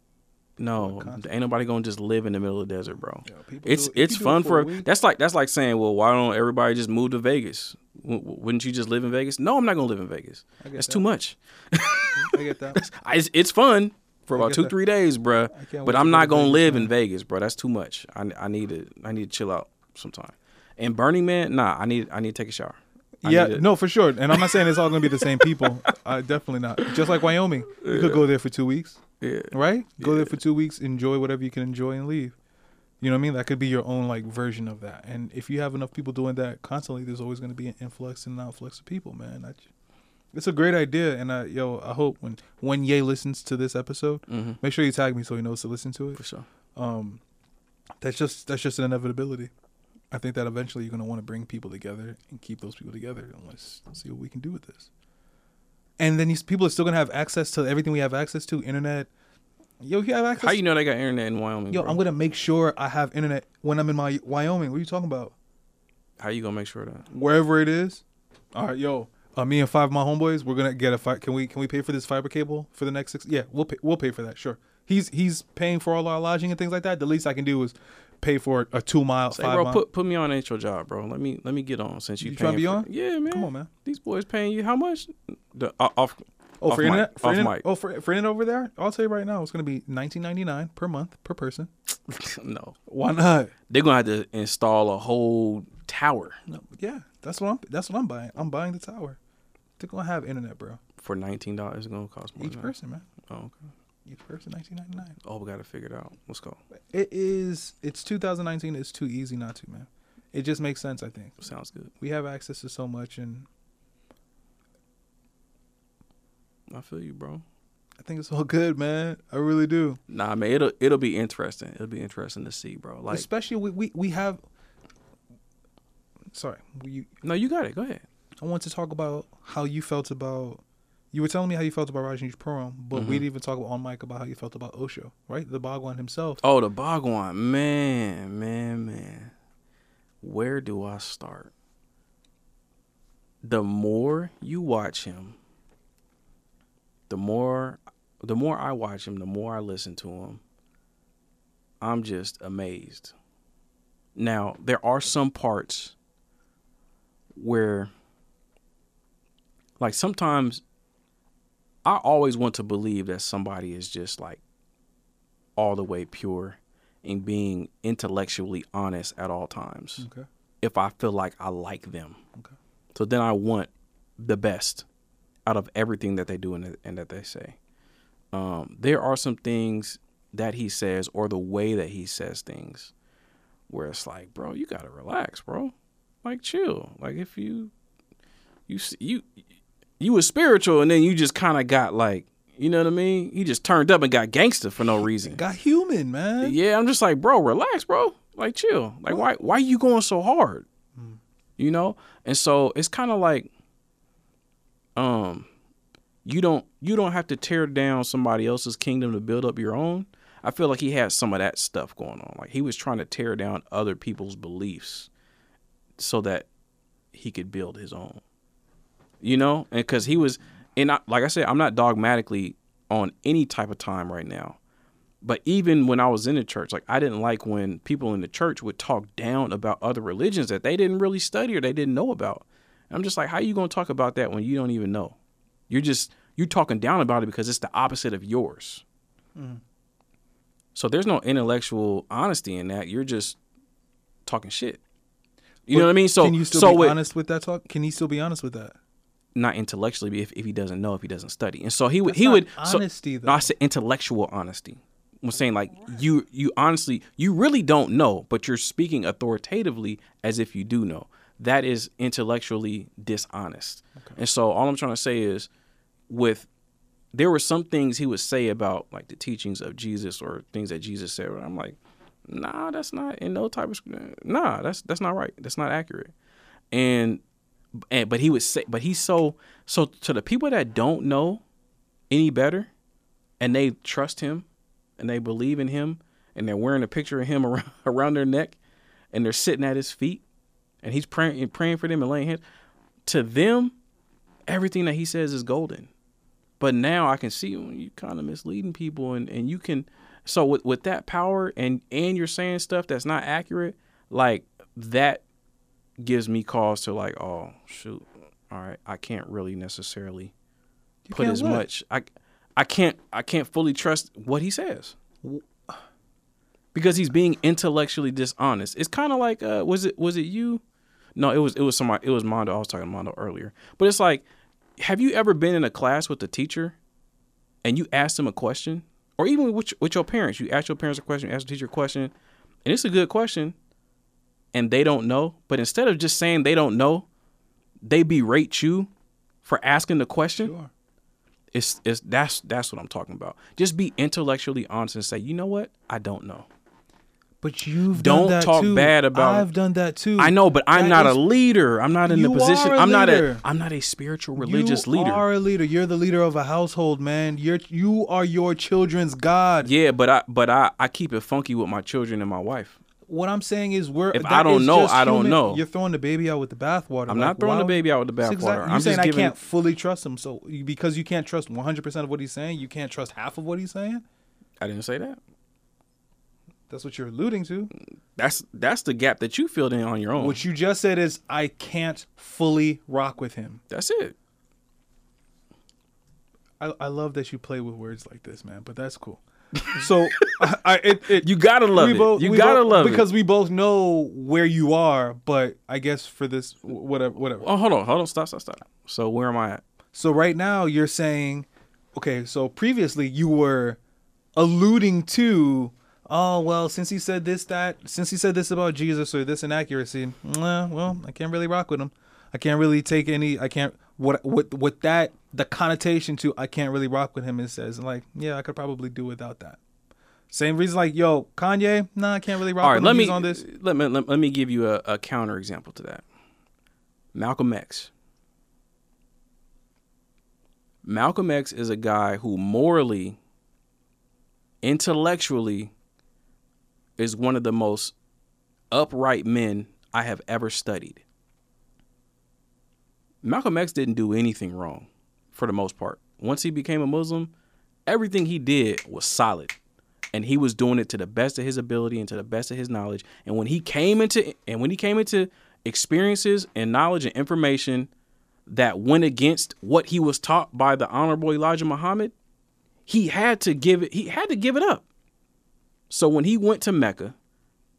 No, ain't nobody gonna just live in the middle of the desert, bro. Yeah, it's do, it's fun it for, for a, that's like that's like saying, well, why don't everybody just move to Vegas? W- wouldn't you just live in Vegas? No, I'm not gonna live in Vegas. That's that. Too much. I get that. It's, it's fun for about two that. three days, bro. But I'm not gonna Vegas, live man. in Vegas, bro. That's too much. I I need to I need to chill out sometime. And Burning Man, nah, I need I need to take a shower. I yeah, no, for sure. And I'm not saying it's all gonna be the same people. uh, definitely not. Just like Wyoming, you yeah. could go there for two weeks. Yeah. Right? Go yeah. there for two weeks, enjoy whatever you can enjoy and leave. You know what I mean? That could be your own like version of that. And if you have enough people doing that constantly, there's always going to be an influx and an outflux of people, man. I, it's a great idea. And I, yo, I hope when, when Ye listens to this episode, mm-hmm. make sure you tag me so he knows to listen to it. For sure. Um, that's just that's just an inevitability. I think that eventually you're going to want to bring people together and keep those people together. And let's see what we can do with this. And then these people are still going to have access to everything we have access to, internet. Yo, you have access. How you know they got internet in Wyoming? Yo, bro? I'm going to make sure I have internet when I'm in my Wyoming. What are you talking about? How you going to make sure that? Wherever it is. All right, yo, uh, me and five of my homeboys, we're going to get a fight. Can we can we pay for this fiber cable for the next six? Yeah, we'll pay, we'll pay for that, sure. He's he's paying for all our lodging and things like that. The least I can do is pay for a two mile, Say, five bro, mile. Put put me on at your job, bro. Let me let me get on since you. You trying to be on? Yeah, man. Come on, man. These boys paying you how much? The, uh, off. Oh, off for mic, internet. Off for internet, mic. Oh, for, for internet over there. I'll tell you right now, it's gonna be nineteen ninety-nine per month per person. No, why not? They're gonna have to install a whole tower. No, yeah, that's what I'm. That's what I'm buying. I'm buying the tower. They're gonna have internet, bro. For nineteen dollars, it's gonna cost more. Each than person, man. Oh, okay. Each person, nineteen ninety-nine. Oh, we gotta figure it out. Let's go. It is. It's two thousand nineteen. It's too easy not to, man. It just makes sense, I think. Sounds good. We have access to so much, and I feel you, bro. I think it's all good, man. I really do. Nah, man. It'll it'll be interesting. It'll be interesting to see, bro. Like, especially we we, we have. Sorry. You... No, you got it. Go ahead. I want to talk about how you felt about. You were telling me how you felt about Rajneeshpuram, but mm-hmm. we didn't even talk about on mic about how you felt about Osho, right? The Bhagwan himself. Oh, the Bhagwan. Man, man, man. Where do I start? The more you watch him, the more the more I watch him, the more I listen to him, I'm just amazed. Now, there are some parts where, like, sometimes I always want to believe that somebody is just like all the way pure and being intellectually honest at all times. Okay. If I feel like I like them. Okay. So then I want the best out of everything that they do and, and that they say. Um, there are some things that he says or the way that he says things where it's like, bro, you got to relax, bro. Like, chill. Like, if you, you, you, You was spiritual, and then you just kind of got like, you know what I mean? You just turned up and got gangster for no reason. Got human, man. Yeah, I'm just like, bro, relax, bro. Like, chill. Like, why why you going so hard? Mm. You know? And so it's kind of like, um, you don't you don't have to tear down somebody else's kingdom to build up your own. I feel like he had some of that stuff going on. Like, he was trying to tear down other people's beliefs so that he could build his own. You know, and because he was, and I, like I said, I'm not dogmatically on any type of time right now. But even when I was in the church, like I didn't like when people in the church would talk down about other religions that they didn't really study or they didn't know about. And I'm just like, how are you going to talk about that when you don't even know? You're just, you're talking down about it because it's the opposite of yours. Mm. So there's no intellectual honesty in that. You're just talking shit. You well, know what I mean? So, can you still so be it, honest with that talk? Can you still be honest with that? Not intellectually, but if, if he doesn't know, if he doesn't study. And so he would, That's he would, honesty, so, though. No, I said intellectual honesty. I'm saying like right. you, you honestly, you really don't know, but you're speaking authoritatively as if you do know. That is intellectually dishonest. Okay. And so all I'm trying to say is with there were some things he would say about like the teachings of Jesus or things that Jesus said. And I'm like, nah, that's not in no type of nah, that's that's not right. That's not accurate. And and but he would say, but he's so so to the people that don't know any better, and they trust him, and they believe in him, and they're wearing a picture of him around, around their neck, and they're sitting at his feet, and he's praying and praying for them and laying hands. To them, everything that he says is golden. But now I can see when you kind of misleading people, and, and you can. So with, with that power and, and you're saying stuff that's not accurate, like that gives me cause to like, oh, shoot. All right. I can't really necessarily you put as what? much. I I can't I can't fully trust what he says because he's being intellectually dishonest. It's kind of like uh, was it was it you? No, it was it was somebody. It was Mondo. I was talking to Mondo earlier, but it's like, have you ever been in a class with a teacher and you asked them a question? Or even with, with your parents, you ask your parents a question, you ask the teacher a question, and it's a good question, and they don't know. But instead of just saying they don't know, they berate you for asking the question. Sure. It's it's that's that's what I'm talking about. Just be intellectually honest and say, you know what, I don't know. But you've don't done that talk too. bad about. I've done that too. I know, but I'm that not is, a leader. I'm not in the position. I'm not a. I'm not a spiritual religious you leader. You are a leader. You're the leader of a household, man. You're you are your children's God. Yeah, but I but I, I keep it funky with my children and my wife. What I'm saying is, we're. If I don't know, I don't human. know. You're throwing the baby out with the bathwater. I'm like, not throwing wow. the baby out with the bathwater. Exactly, I'm you're saying just giving, I can't fully trust him. So because you can't trust one hundred percent of what he's saying, you can't trust half of what he's saying. I didn't say that. That's what you're alluding to. That's that's the gap that you filled in on your own. What you just said is, I can't fully rock with him. That's it. I, I love that you play with words like this, man, but that's cool. So I, I it, it, you gotta love it. Both, you gotta both, love because it because we both know where you are. But I guess for this, whatever, whatever. Oh, hold on, hold on, stop, stop, stop. So where am I at? So right now you're saying, okay. So previously you were alluding to. Oh, well, since he said this, that, since he said this about Jesus or this inaccuracy, nah, well, I can't really rock with him. I can't really take any, I can't, what, what, what that, the connotation to, I can't really rock with him, it says, and like, yeah, I could probably do without that. Same reason, like, yo, Kanye, nah, I can't really rock All right, with let him. Me, on this. Let me, let, let me give you a, a counter example to that. Malcolm X. Malcolm X is a guy who morally, intellectually, is one of the most upright men I have ever studied. Malcolm X didn't do anything wrong for the most part. Once he became a Muslim, everything he did was solid. And he was doing it to the best of his ability and to the best of his knowledge. And when he came into and when he came into experiences and knowledge and information that went against what he was taught by the Honorable Elijah Muhammad, he had to give it, he had to give it up. So when he went to Mecca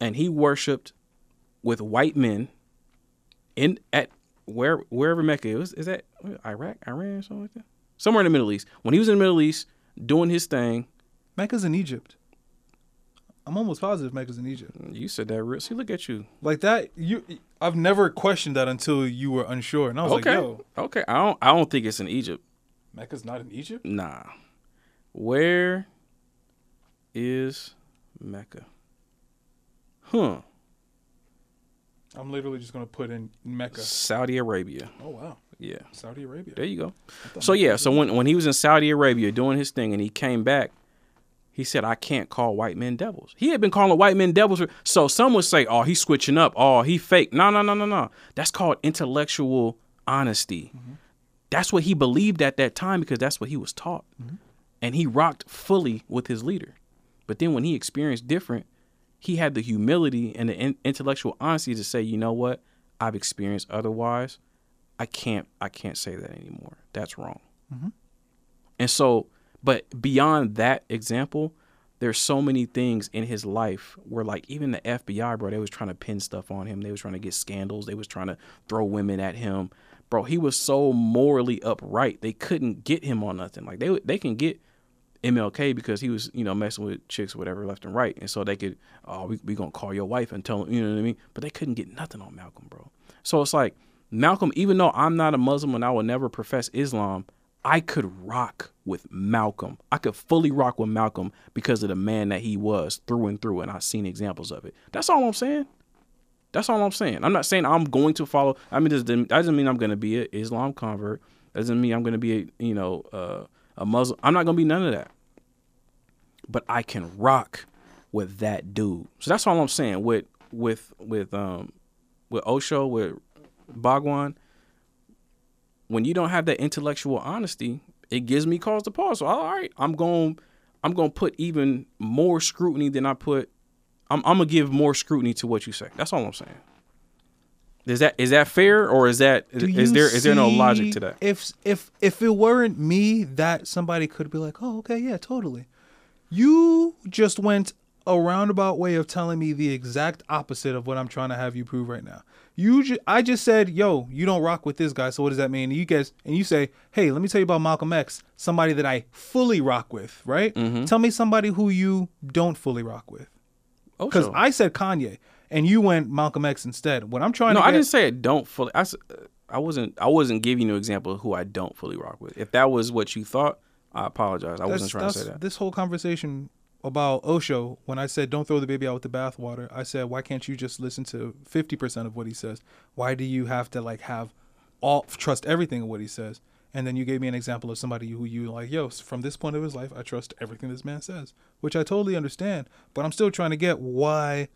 and he worshiped with white men in at where wherever Mecca is, is that Iraq, Iran, something like that? Somewhere in the Middle East. When he was in the Middle East doing his thing. Mecca's in Egypt. I'm almost positive Mecca's in Egypt. You said that real. See, look at you. Like that, you I've never questioned that until you were unsure. And I was okay. like, yo. Okay, I don't I don't think it's in Egypt. Mecca's not in Egypt? Nah. Where is Mecca? Huh. I'm literally just going to put in Mecca. Saudi Arabia. Oh, wow. Yeah. Saudi Arabia. There you go. So, yeah. So, when, when he was in Saudi Arabia doing his thing and he came back, he said, I can't call white men devils. He had been calling white men devils. For, so, some would say, oh, he's switching up. Oh, he fake. No, no, no, no, no. That's called intellectual honesty. Mm-hmm. That's what he believed at that time because that's what he was taught. Mm-hmm. And he rocked fully with his leader. But then when he experienced different, he had the humility and the in- intellectual honesty to say, you know what? I've experienced otherwise. I can't I can't say that anymore. That's wrong. Mm-hmm. And so, but beyond that example, there's so many things in his life where like even the F B I, bro, they was trying to pin stuff on him. They was trying to get scandals. They was trying to throw women at him. Bro, he was so morally upright. They couldn't get him on nothing. Like they they can get M L K because he was, you know, messing with chicks, whatever, left and right. And so they could, oh, we we gonna call your wife and tell them, you know what I mean? But they couldn't get nothing on Malcolm, bro. So it's like Malcolm, even though I'm not a Muslim and I will never profess Islam, I could rock with Malcolm. I could fully rock with Malcolm because of the man that he was through and through, and I've seen examples of it. That's all I'm saying. That's all I'm saying. I'm not saying I'm going to follow. I mean, that doesn't, doesn't mean I'm going to be an Islam convert. That doesn't mean I'm going to be, a, you know, uh, a Muslim. I'm not going to be none of that. But I can rock with that dude. So that's all I'm saying. With with with um with Osho, with Bhagwan. When you don't have that intellectual honesty, it gives me cause to pause. So all right, I'm going, I'm going to put even more scrutiny than I put. I'm, I'm gonna give more scrutiny to what you say. That's all I'm saying. Is that is that fair, or is that is, is there is there no logic to that? If if if it weren't me, that somebody could be like, oh, okay, yeah, totally. You just went a roundabout way of telling me the exact opposite of what I'm trying to have you prove right now. You, ju- I just said, yo, you don't rock with this guy. So what does that mean? You guys, and you say, hey, let me tell you about Malcolm X, somebody that I fully rock with, right? Mm-hmm. Tell me somebody who you don't fully rock with. Because I said Kanye, and you went Malcolm X instead. What I'm trying no, to no, I get... didn't say it don't fully. I, I wasn't. I wasn't giving you an example of who I don't fully rock with. If that was what you thought, I apologize. I that's, wasn't trying to say that. This whole conversation about Osho, when I said don't throw the baby out with the bathwater, I said, why can't you just listen to fifty percent of what he says? Why do you have to like have all trust everything of what he says? And then you gave me an example of somebody who you like, yo, from this point of his life, I trust everything this man says, which I totally understand. But I'm still trying to get why,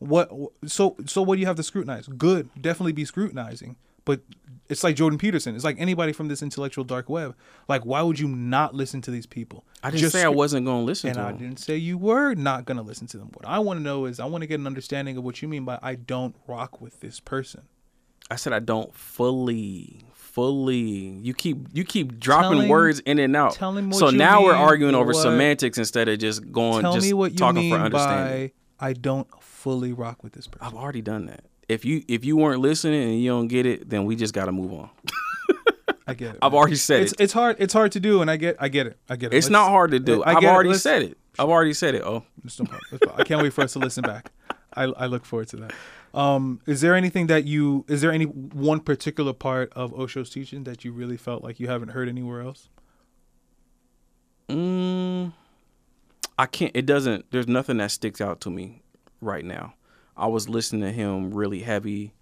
what, so so what do you have to scrutinize? Good, definitely be scrutinizing. But it's like Jordan Peterson. It's like anybody from this intellectual dark web. Like, why would you not listen to these people? I didn't Just, say I wasn't going to listen to them. And I didn't say you were not going to listen to them. What I want to know is I want to get an understanding of what you mean by I don't rock with this person. I said I don't fully... Fully, you keep you keep dropping telling, words in and out. So now we're arguing over what, semantics instead of just going tell just me what you talking mean for understanding. By, I don't fully rock with this person. I've already done that. If you if you weren't listening and you don't get it, then we just got to move on. I get it. I've man. already said it's, it. It's hard. It's hard to do, and I get I get it. I get it. It's let's, not hard to do. I, I I've already it. said it. I've already said it. Oh, I can't wait for us to listen back. I, I look forward to that. Um, is there anything that you, is there any one particular part of Osho's teaching that you really felt like you haven't heard anywhere else? Mm, I can't, it doesn't, there's nothing that sticks out to me right now. I was listening to him really heavy,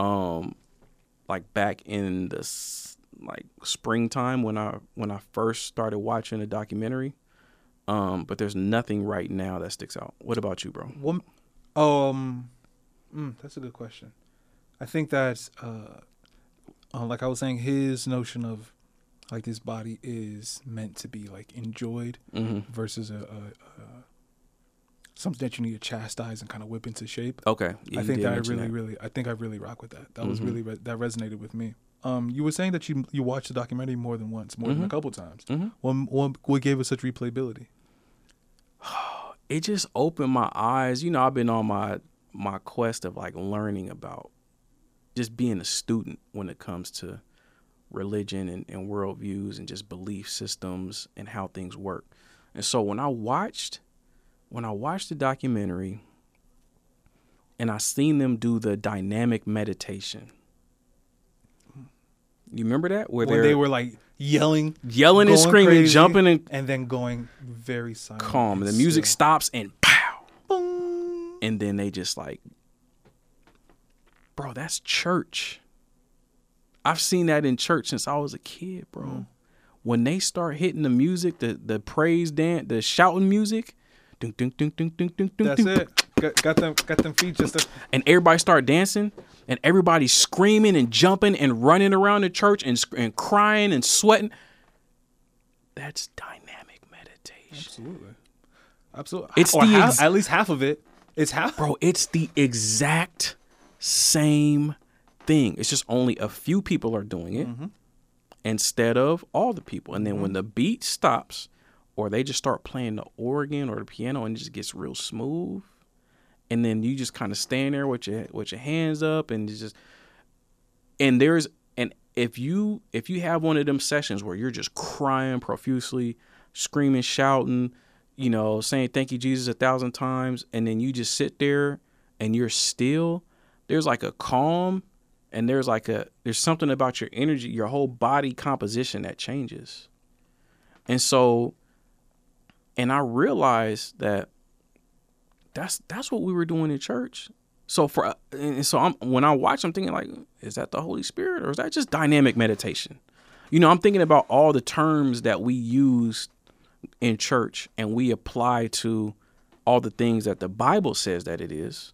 um, like back in the like springtime when I, when I first started watching a documentary. Um, but there's nothing right now that sticks out. What about you, bro? What? Um, mm, that's a good question. I think that, uh, uh, like I was saying, his notion of like this body is meant to be like enjoyed mm-hmm. versus a, a, a something that you need to chastise and kind of whip into shape. Okay, yeah, I think that I really, that. really, I think I really rock with that. That mm-hmm. was really re- that resonated with me. Um, you were saying that you you watched the documentary more than once, more mm-hmm. than a couple times. Mm-hmm. What, what what gave it such replayability? It just opened my eyes. You know, I've been on my my quest of like learning about just being a student when it comes to religion and, and worldviews and just belief systems and how things work. And so when I watched, when I watched the documentary and I seen them do the dynamic meditation. You remember that? Where, where they were like yelling, yelling and screaming, crazy, jumping, and, and then going very silent, calm. The music still. stops, and pow, boom, and then they just like, bro, that's church. I've seen that in church since I was a kid, bro. Mm. When they start hitting the music, the the praise dance, the shouting music, dun, dun, dun, dun, dun, dun, dun, that's dun, it. Got, got them, got them feet just. To- and everybody start dancing, and everybody screaming and jumping and running around the church and and crying and sweating. That's dynamic meditation. Absolutely, absolutely. It's or the half, ex- at least half of it. It's half, bro. It's the exact same thing. It's just only a few people are doing it mm-hmm. instead of all the people. And then mm-hmm. when the beat stops, or they just start playing the organ or the piano, and it just gets real smooth. And then you just kind of stand there with your with your hands up and just and there's and if you if you have one of them sessions where you're just crying profusely, screaming, shouting, you know, saying thank you, Jesus, a thousand times. And then you just sit there and you're still. There's like a calm And there's like a, there's something about your energy, your whole body composition that changes. And so, and I realized that that's, that's what we were doing in church. So for, and so I'm, when I watch, I'm thinking like, is that the Holy Spirit or is that just dynamic meditation? You know, I'm thinking about all the terms that we use in church and we apply to all the things that the Bible says that it is.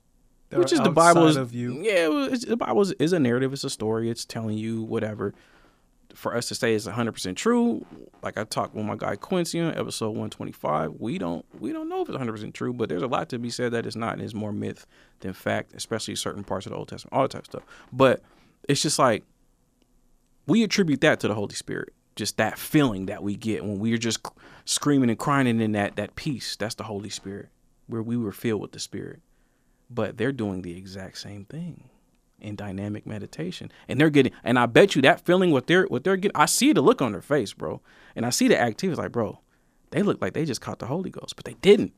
That which is the Bible is, of you. Yeah, it's, the Bible is, is a narrative. It's a story. It's telling you whatever. For us to say it's one hundred percent true, like I talked with my guy Quincy on episode one twenty-five, we don't we don't know if it's one hundred percent true, but there's a lot to be said that it's not, and it's more myth than fact, especially certain parts of the Old Testament, all that type of stuff. But it's just like we attribute that to the Holy Spirit, just that feeling that we get when we're just screaming and crying and in that, that peace. That's the Holy Spirit, where we were filled with the Spirit. But they're doing the exact same thing in dynamic meditation. And they're getting, and I bet you that feeling, what they're, what they're getting, I see the look on their face, bro. And I see the activities like, bro, they look like they just caught the Holy Ghost, but they didn't.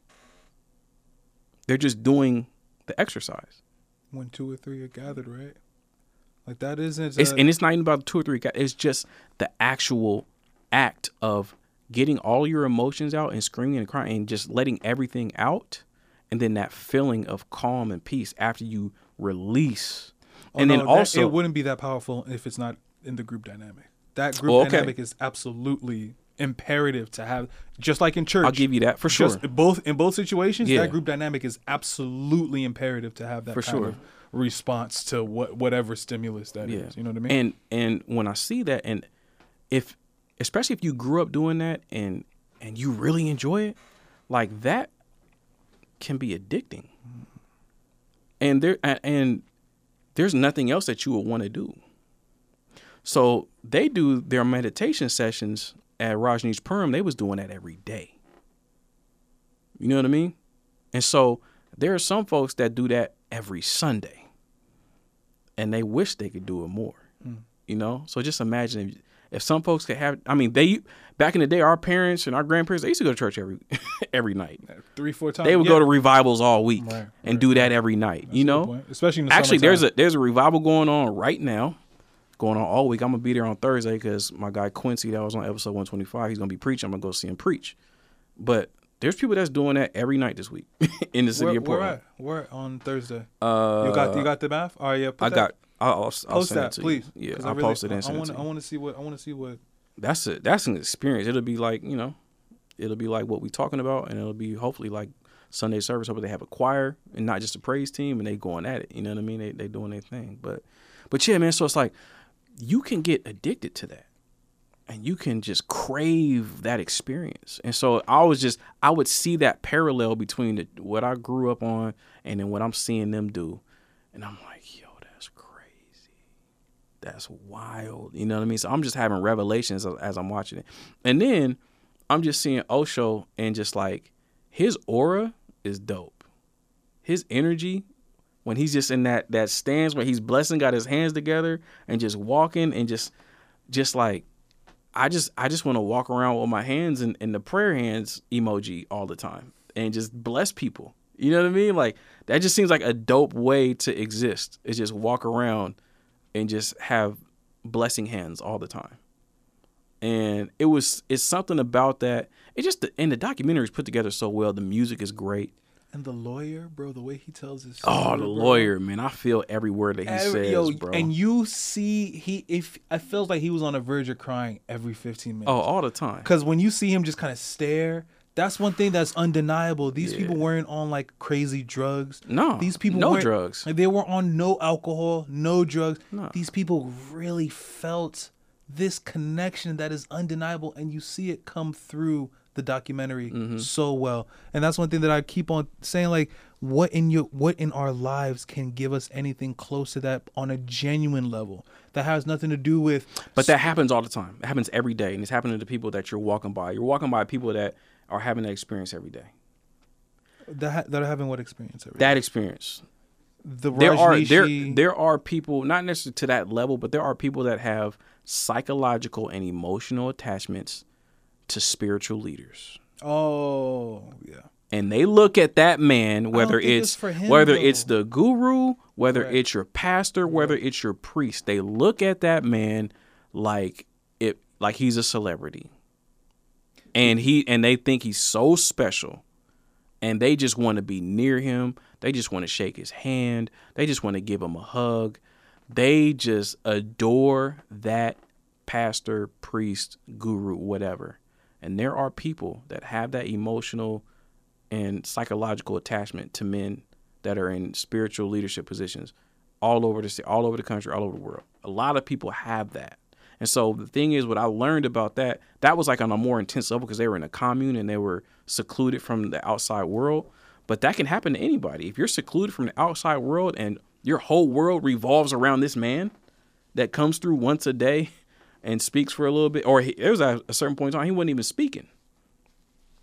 They're just doing the exercise. When two or three are gathered, right? Like that isn't. It's, uh, and it's not even about two or three. It's just the actual act of getting all your emotions out and screaming and crying and just letting everything out. And then that feeling of calm and peace after you release. Oh, and no, then also. That, it wouldn't be that powerful if it's not in the group dynamic. That group oh, okay. dynamic is absolutely imperative to have, just like in church. I'll give you that for sure. Just both in both situations, yeah. That group dynamic is absolutely imperative to have that for kind sure. of response to what whatever stimulus that yeah. is. You know what I mean? And and when I see that, and if especially if you grew up doing that and and you really enjoy it, like that can be addicting. And there and there's nothing else that you would want to do. So they do their meditation sessions at Rajneeshpuram. They was doing that every day. You know what I mean? And so there are some folks that do that every Sunday. And they wish they could do it more. Mm. You know? So just imagine if, if some folks could have, I mean, they back in the day, our parents and our grandparents, they used to go to church every every night. Three, four times. They would yeah. go to revivals all week right, and right, do that every night, that's you know? Especially in the Actually, summertime. there's a there's a revival going on right now, going on all week. I'm going to be there on Thursday because my guy Quincy that was on episode one twenty-five, he's going to be preaching. I'm going to go see him preach. But there's people that's doing that every night this week in the city where, of Portland. Where at? Where on Thursday? Uh, you got you got the map? All right, yeah. Put I that. got. I'll, I'll post that, please. You. Yeah, I'll really, post it and send I, I it to I want to see what I want to see what. That's it. That's an experience. It'll be like you know, it'll be like what we're talking about, and it'll be hopefully like Sunday service. Hopefully they have a choir and not just a praise team, and they going at it. You know what I mean? They they doing their thing, but but yeah, man. So it's like you can get addicted to that, and you can just crave that experience. And so I was just I would see that parallel between the, what I grew up on and then what I'm seeing them do, and I'm like, yo. That's wild. You know what I mean? So I'm just having revelations as I'm watching it. And then I'm just seeing Osho and just like his aura is dope. His energy when he's just in that that stance where he's blessing, got his hands together and just walking and just just like I just I just want to walk around with my hands in, in the prayer hands emoji all the time and just bless people. You know what I mean? Like that just seems like a dope way to exist. Is just walk around and just have blessing hands all the time. And it was, it's something about that. It just, and the documentary is put together so well. The music is great. And the lawyer, bro, the way he tells his story, oh, the bro. lawyer, man. I feel every word that he every, says, yo, bro. And you see, he, if I felt like he was on the verge of crying every fifteen minutes. Oh, all the time. Because when you see him just kind of stare, that's one thing that's undeniable. These yeah. people weren't on like crazy drugs. No, these people no drugs. Like, they were on no alcohol, no drugs. No. These people really felt this connection that is undeniable, and you see it come through the documentary mm-hmm. so well. And that's one thing that I keep on saying: like, what in your, what in our lives can give us anything close to that on a genuine level that has nothing to do with? But that happens all the time. It happens every day, and it's happening to people that you're walking by. You're walking by people that. Are having that experience every day. That ha- that are having what experience every that day? That experience. The there are there, there are people, not necessarily to that level, but there are people that have psychological and emotional attachments to spiritual leaders. Oh yeah. and they look at that man, whether it's, it's for him, whether though. it's the guru, whether right. it's your pastor, whether right. it's your priest, they look at that man like it like he's a celebrity. And he and they think he's so special, and they just want to be near him. They just want to shake his hand. They just want to give him a hug. They just adore that pastor, priest, guru, whatever. And there are people that have that emotional and psychological attachment to men that are in spiritual leadership positions all over the all over the country, all over the world. A lot of people have that. And so the thing is, what I learned about that, that was like on a more intense level because they were in a commune and they were secluded from the outside world. But that can happen to anybody. If you're secluded from the outside world and your whole world revolves around this man that comes through once a day and speaks for a little bit, or he, there was a, a certain point in time he wasn't even speaking.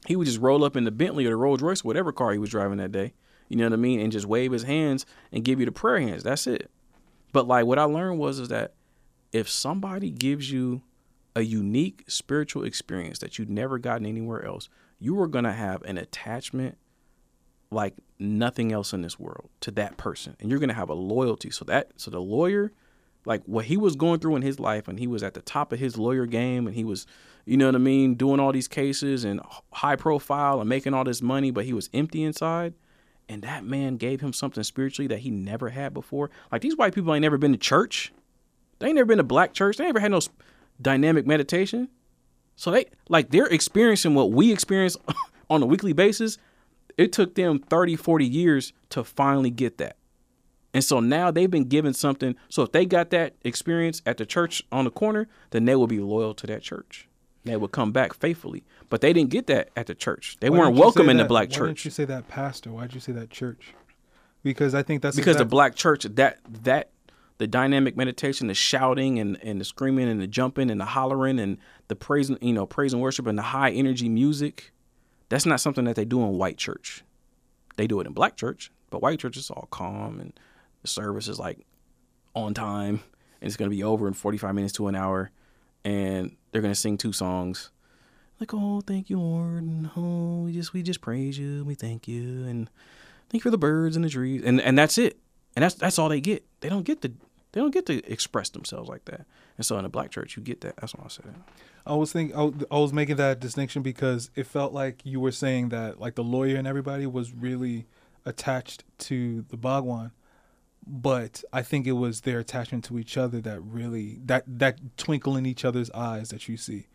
He would just roll up in the Bentley or the Rolls Royce, whatever car he was driving that day, you know what I mean, and just wave his hands and give you the prayer hands. That's it. But like what I learned was is that if somebody gives you a unique spiritual experience that you've never gotten anywhere else, you are going to have an attachment like nothing else in this world to that person. And you're going to have a loyalty. So that so the lawyer, like what he was going through in his life, and he was at the top of his lawyer game, and he was, you know what I mean, doing all these cases and high profile and making all this money, but he was empty inside. And that man gave him something spiritually that he never had before. Like these white people ain't never been to church. They ain't never been to black church. They never had no dynamic meditation. So they like they're experiencing what we experience on a weekly basis. It took them thirty, forty years to finally get that. And so now they've been given something. So if they got that experience at the church on the corner, then they will be loyal to that church. They would come back faithfully. But they didn't get that at the church. They Why weren't welcome in that? the black Why church. Why didn't you say that pastor? Why did you say that church? Because I think that's... Because exactly- the black church, that... that the dynamic meditation, the shouting and, and the screaming and the jumping and the hollering and the praise, you know, praise and worship and the high energy music. That's not something that they do in white church. They do it in black church, but white church is all calm and the service is like on time and it's going to be over in forty-five minutes to an hour. And they're going to sing two songs like, oh, thank you, Lord. And oh, we just, we just praise you. And we thank you. And thank you for the birds and the trees. And, and that's it. And that's that's all they get. They don't get to they don't get to express themselves like that. And so in a black church, you get that. That's why I said that. I was thinking, I was making that distinction because it felt like you were saying that like the lawyer and everybody was really attached to the Bhagwan, but I think it was their attachment to each other that really that that twinkle in each other's eyes that you see.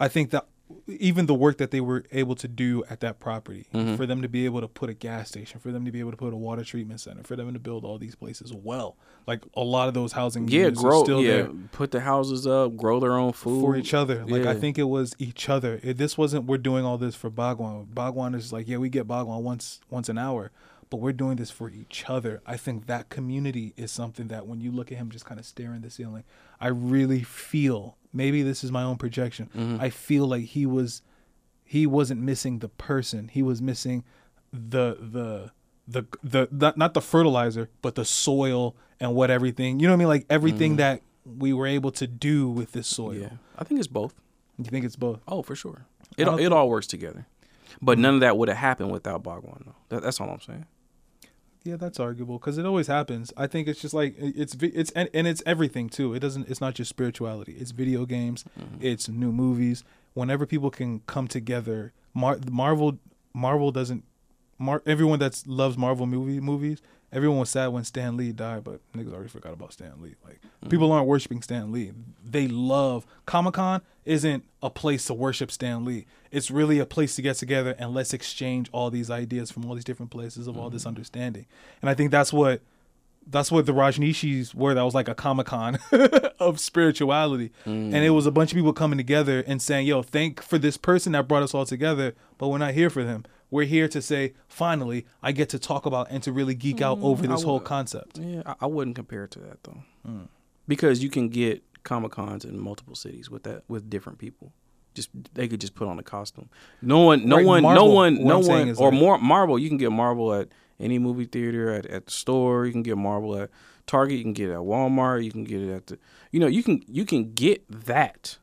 I think that even the work that they were able to do at that property, mm-hmm. for them to be able to put a gas station, for them to be able to put a water treatment center, for them to build all these places well. Like a lot of those housing yeah, units grow, are still yeah. there. Put the houses up, grow their own food. For each other. Like yeah. I think it was each other. It, this wasn't we're doing all this for Bhagwan. Bhagwan is like, yeah, we get Bhagwan once once an hour, but we're doing this for each other. I think that community is something that when you look at him just kind of staring at the ceiling, I really feel... Maybe this is my own projection. Mm-hmm. I feel like he was, he wasn't missing the person. He was missing the the the the, the not the fertilizer, but the soil and what everything. You know what I mean? Like everything mm-hmm. that we were able to do with this soil. Yeah. I think it's both. You think it's both? Oh, for sure. It all, it all works together. But mm-hmm. none of that would have happened without Bhagwan, though. That, that's all I'm saying. Yeah, that's arguable because it always happens. I think it's just like it's it's and, and it's everything too. It doesn't. It's not just spirituality. It's video games. Mm-hmm. It's new movies. Whenever people can come together, Mar- Marvel Marvel doesn't. Mar- everyone that loves Marvel movie movies, everyone was sad when Stan Lee died, but niggas already forgot about Stan Lee. Like mm-hmm. people aren't worshiping Stan Lee. They love Comic-Con. Isn't a place to worship Stan Lee. It's really a place to get together and let's exchange all these ideas from all these different places of mm-hmm. all this understanding. And I think that's what that's what the Rajneeshis were. That was like a Comic-Con of spirituality. Mm-hmm. And it was a bunch of people coming together and saying, yo, thank for this person that brought us all together, but we're not here for them. We're here to say, finally, I get to talk about and to really geek mm-hmm. out over this I whole would, concept. Yeah, I, I wouldn't compare it to that, though. Mm. Because you can get Comic-Cons in multiple cities with that with different people. Just they could just put on a costume. No one, no right, one, Marvel, no one, no one, or that. more Marvel. You can get Marvel at any movie theater, at, at the store. You can get Marvel at Target. You can get it at Walmart. You can get it at the, you know, you can you can get that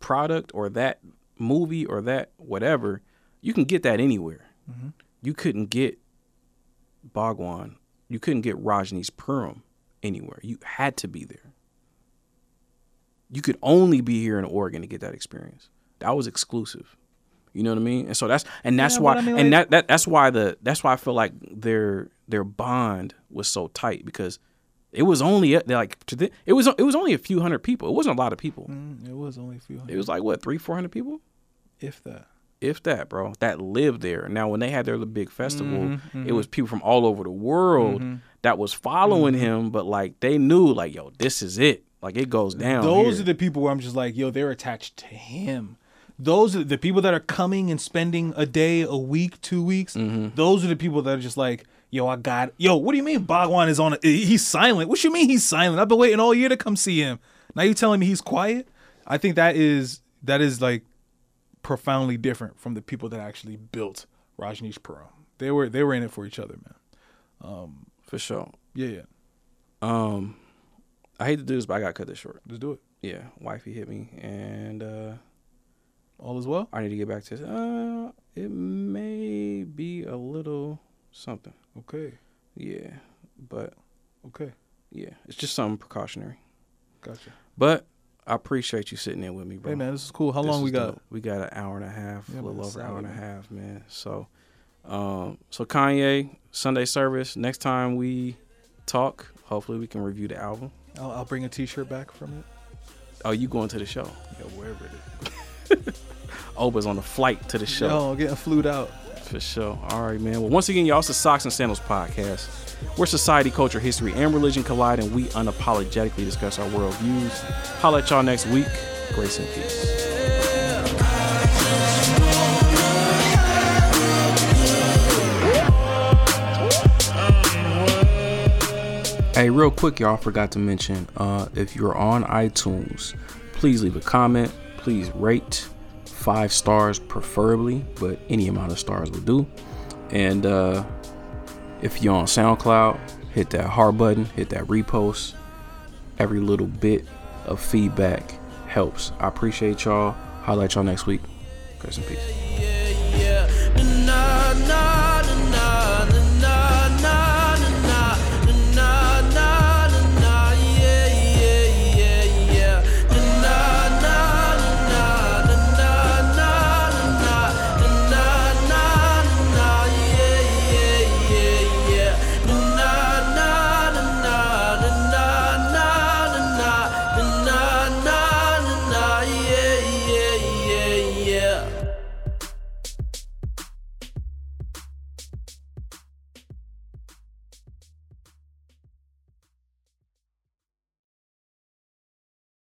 product or that movie or that whatever. you can get that anywhere. Mm-hmm. You couldn't get Bhagwan. You couldn't get Rajneeshpuram anywhere. You had to be there. You could only be here in Oregon to get that experience. That was exclusive. You know what I mean? And so that's and that's yeah, why I mean, and like, that, that that's why the that's why I feel like their their bond was so tight, because it was only like to the, it was it was only a few hundred people. It wasn't a lot of people. Mm, it was only a few hundred. It was like what, three, four hundred people? If that. If that, bro. That lived there. Now when they had their little big festival, mm-hmm, mm-hmm. it was people from all over the world mm-hmm. that was following mm-hmm. him, but like they knew like, yo, this is it. Like it goes down. Those here. Are the people where I'm just like, yo, they're attached to him. Those are the people that are coming and spending a day, a week, two weeks. Mm-hmm. Those are the people that are just like, yo, I got it. Yo, what do you mean Bhagwan is on? A, he's silent. What you mean he's silent? I've been waiting all year to come see him. Now you telling me he's quiet? I think that is that is like profoundly different from the people that actually built Rajneeshpuram. They were they were in it for each other, man. Um, for sure. Yeah, yeah. Um, I hate to do this, but I got to cut this short. Let's do it. Yeah, wifey hit me and. uh All is well? I need to get back to this. Uh, it may be a little something. Okay. Yeah, but. Okay. Yeah, it's just something precautionary. Gotcha. But I appreciate you sitting in with me, bro. Hey, man, this is cool. How this long we got? The, we got an hour and a half, yeah, a little over an hour and a half, man. So, um, so Kanye, Sunday service. Next time we talk, hopefully we can review the album. I'll, I'll bring a T-shirt back from it. Oh, you going to the show? Yeah, wherever it is. Oba's on the flight to the show. Oh, getting flued out. For sure. All right, man. Well, once again, y'all, it's the Socks and Sandals Podcast, where society, culture, history, and religion collide, and we unapologetically discuss our world views. Holla at y'all next week. Grace and peace. Hey, real quick, y'all, forgot to mention, uh, if you're on iTunes, please leave a comment. Please rate five stars preferably, but any amount of stars will do. And uh, if you're on SoundCloud, hit that heart button, hit that repost. Every little bit of feedback helps. I appreciate y'all. Holla at y'all next week. Grace and peace. Yeah, yeah, yeah. Nah, nah.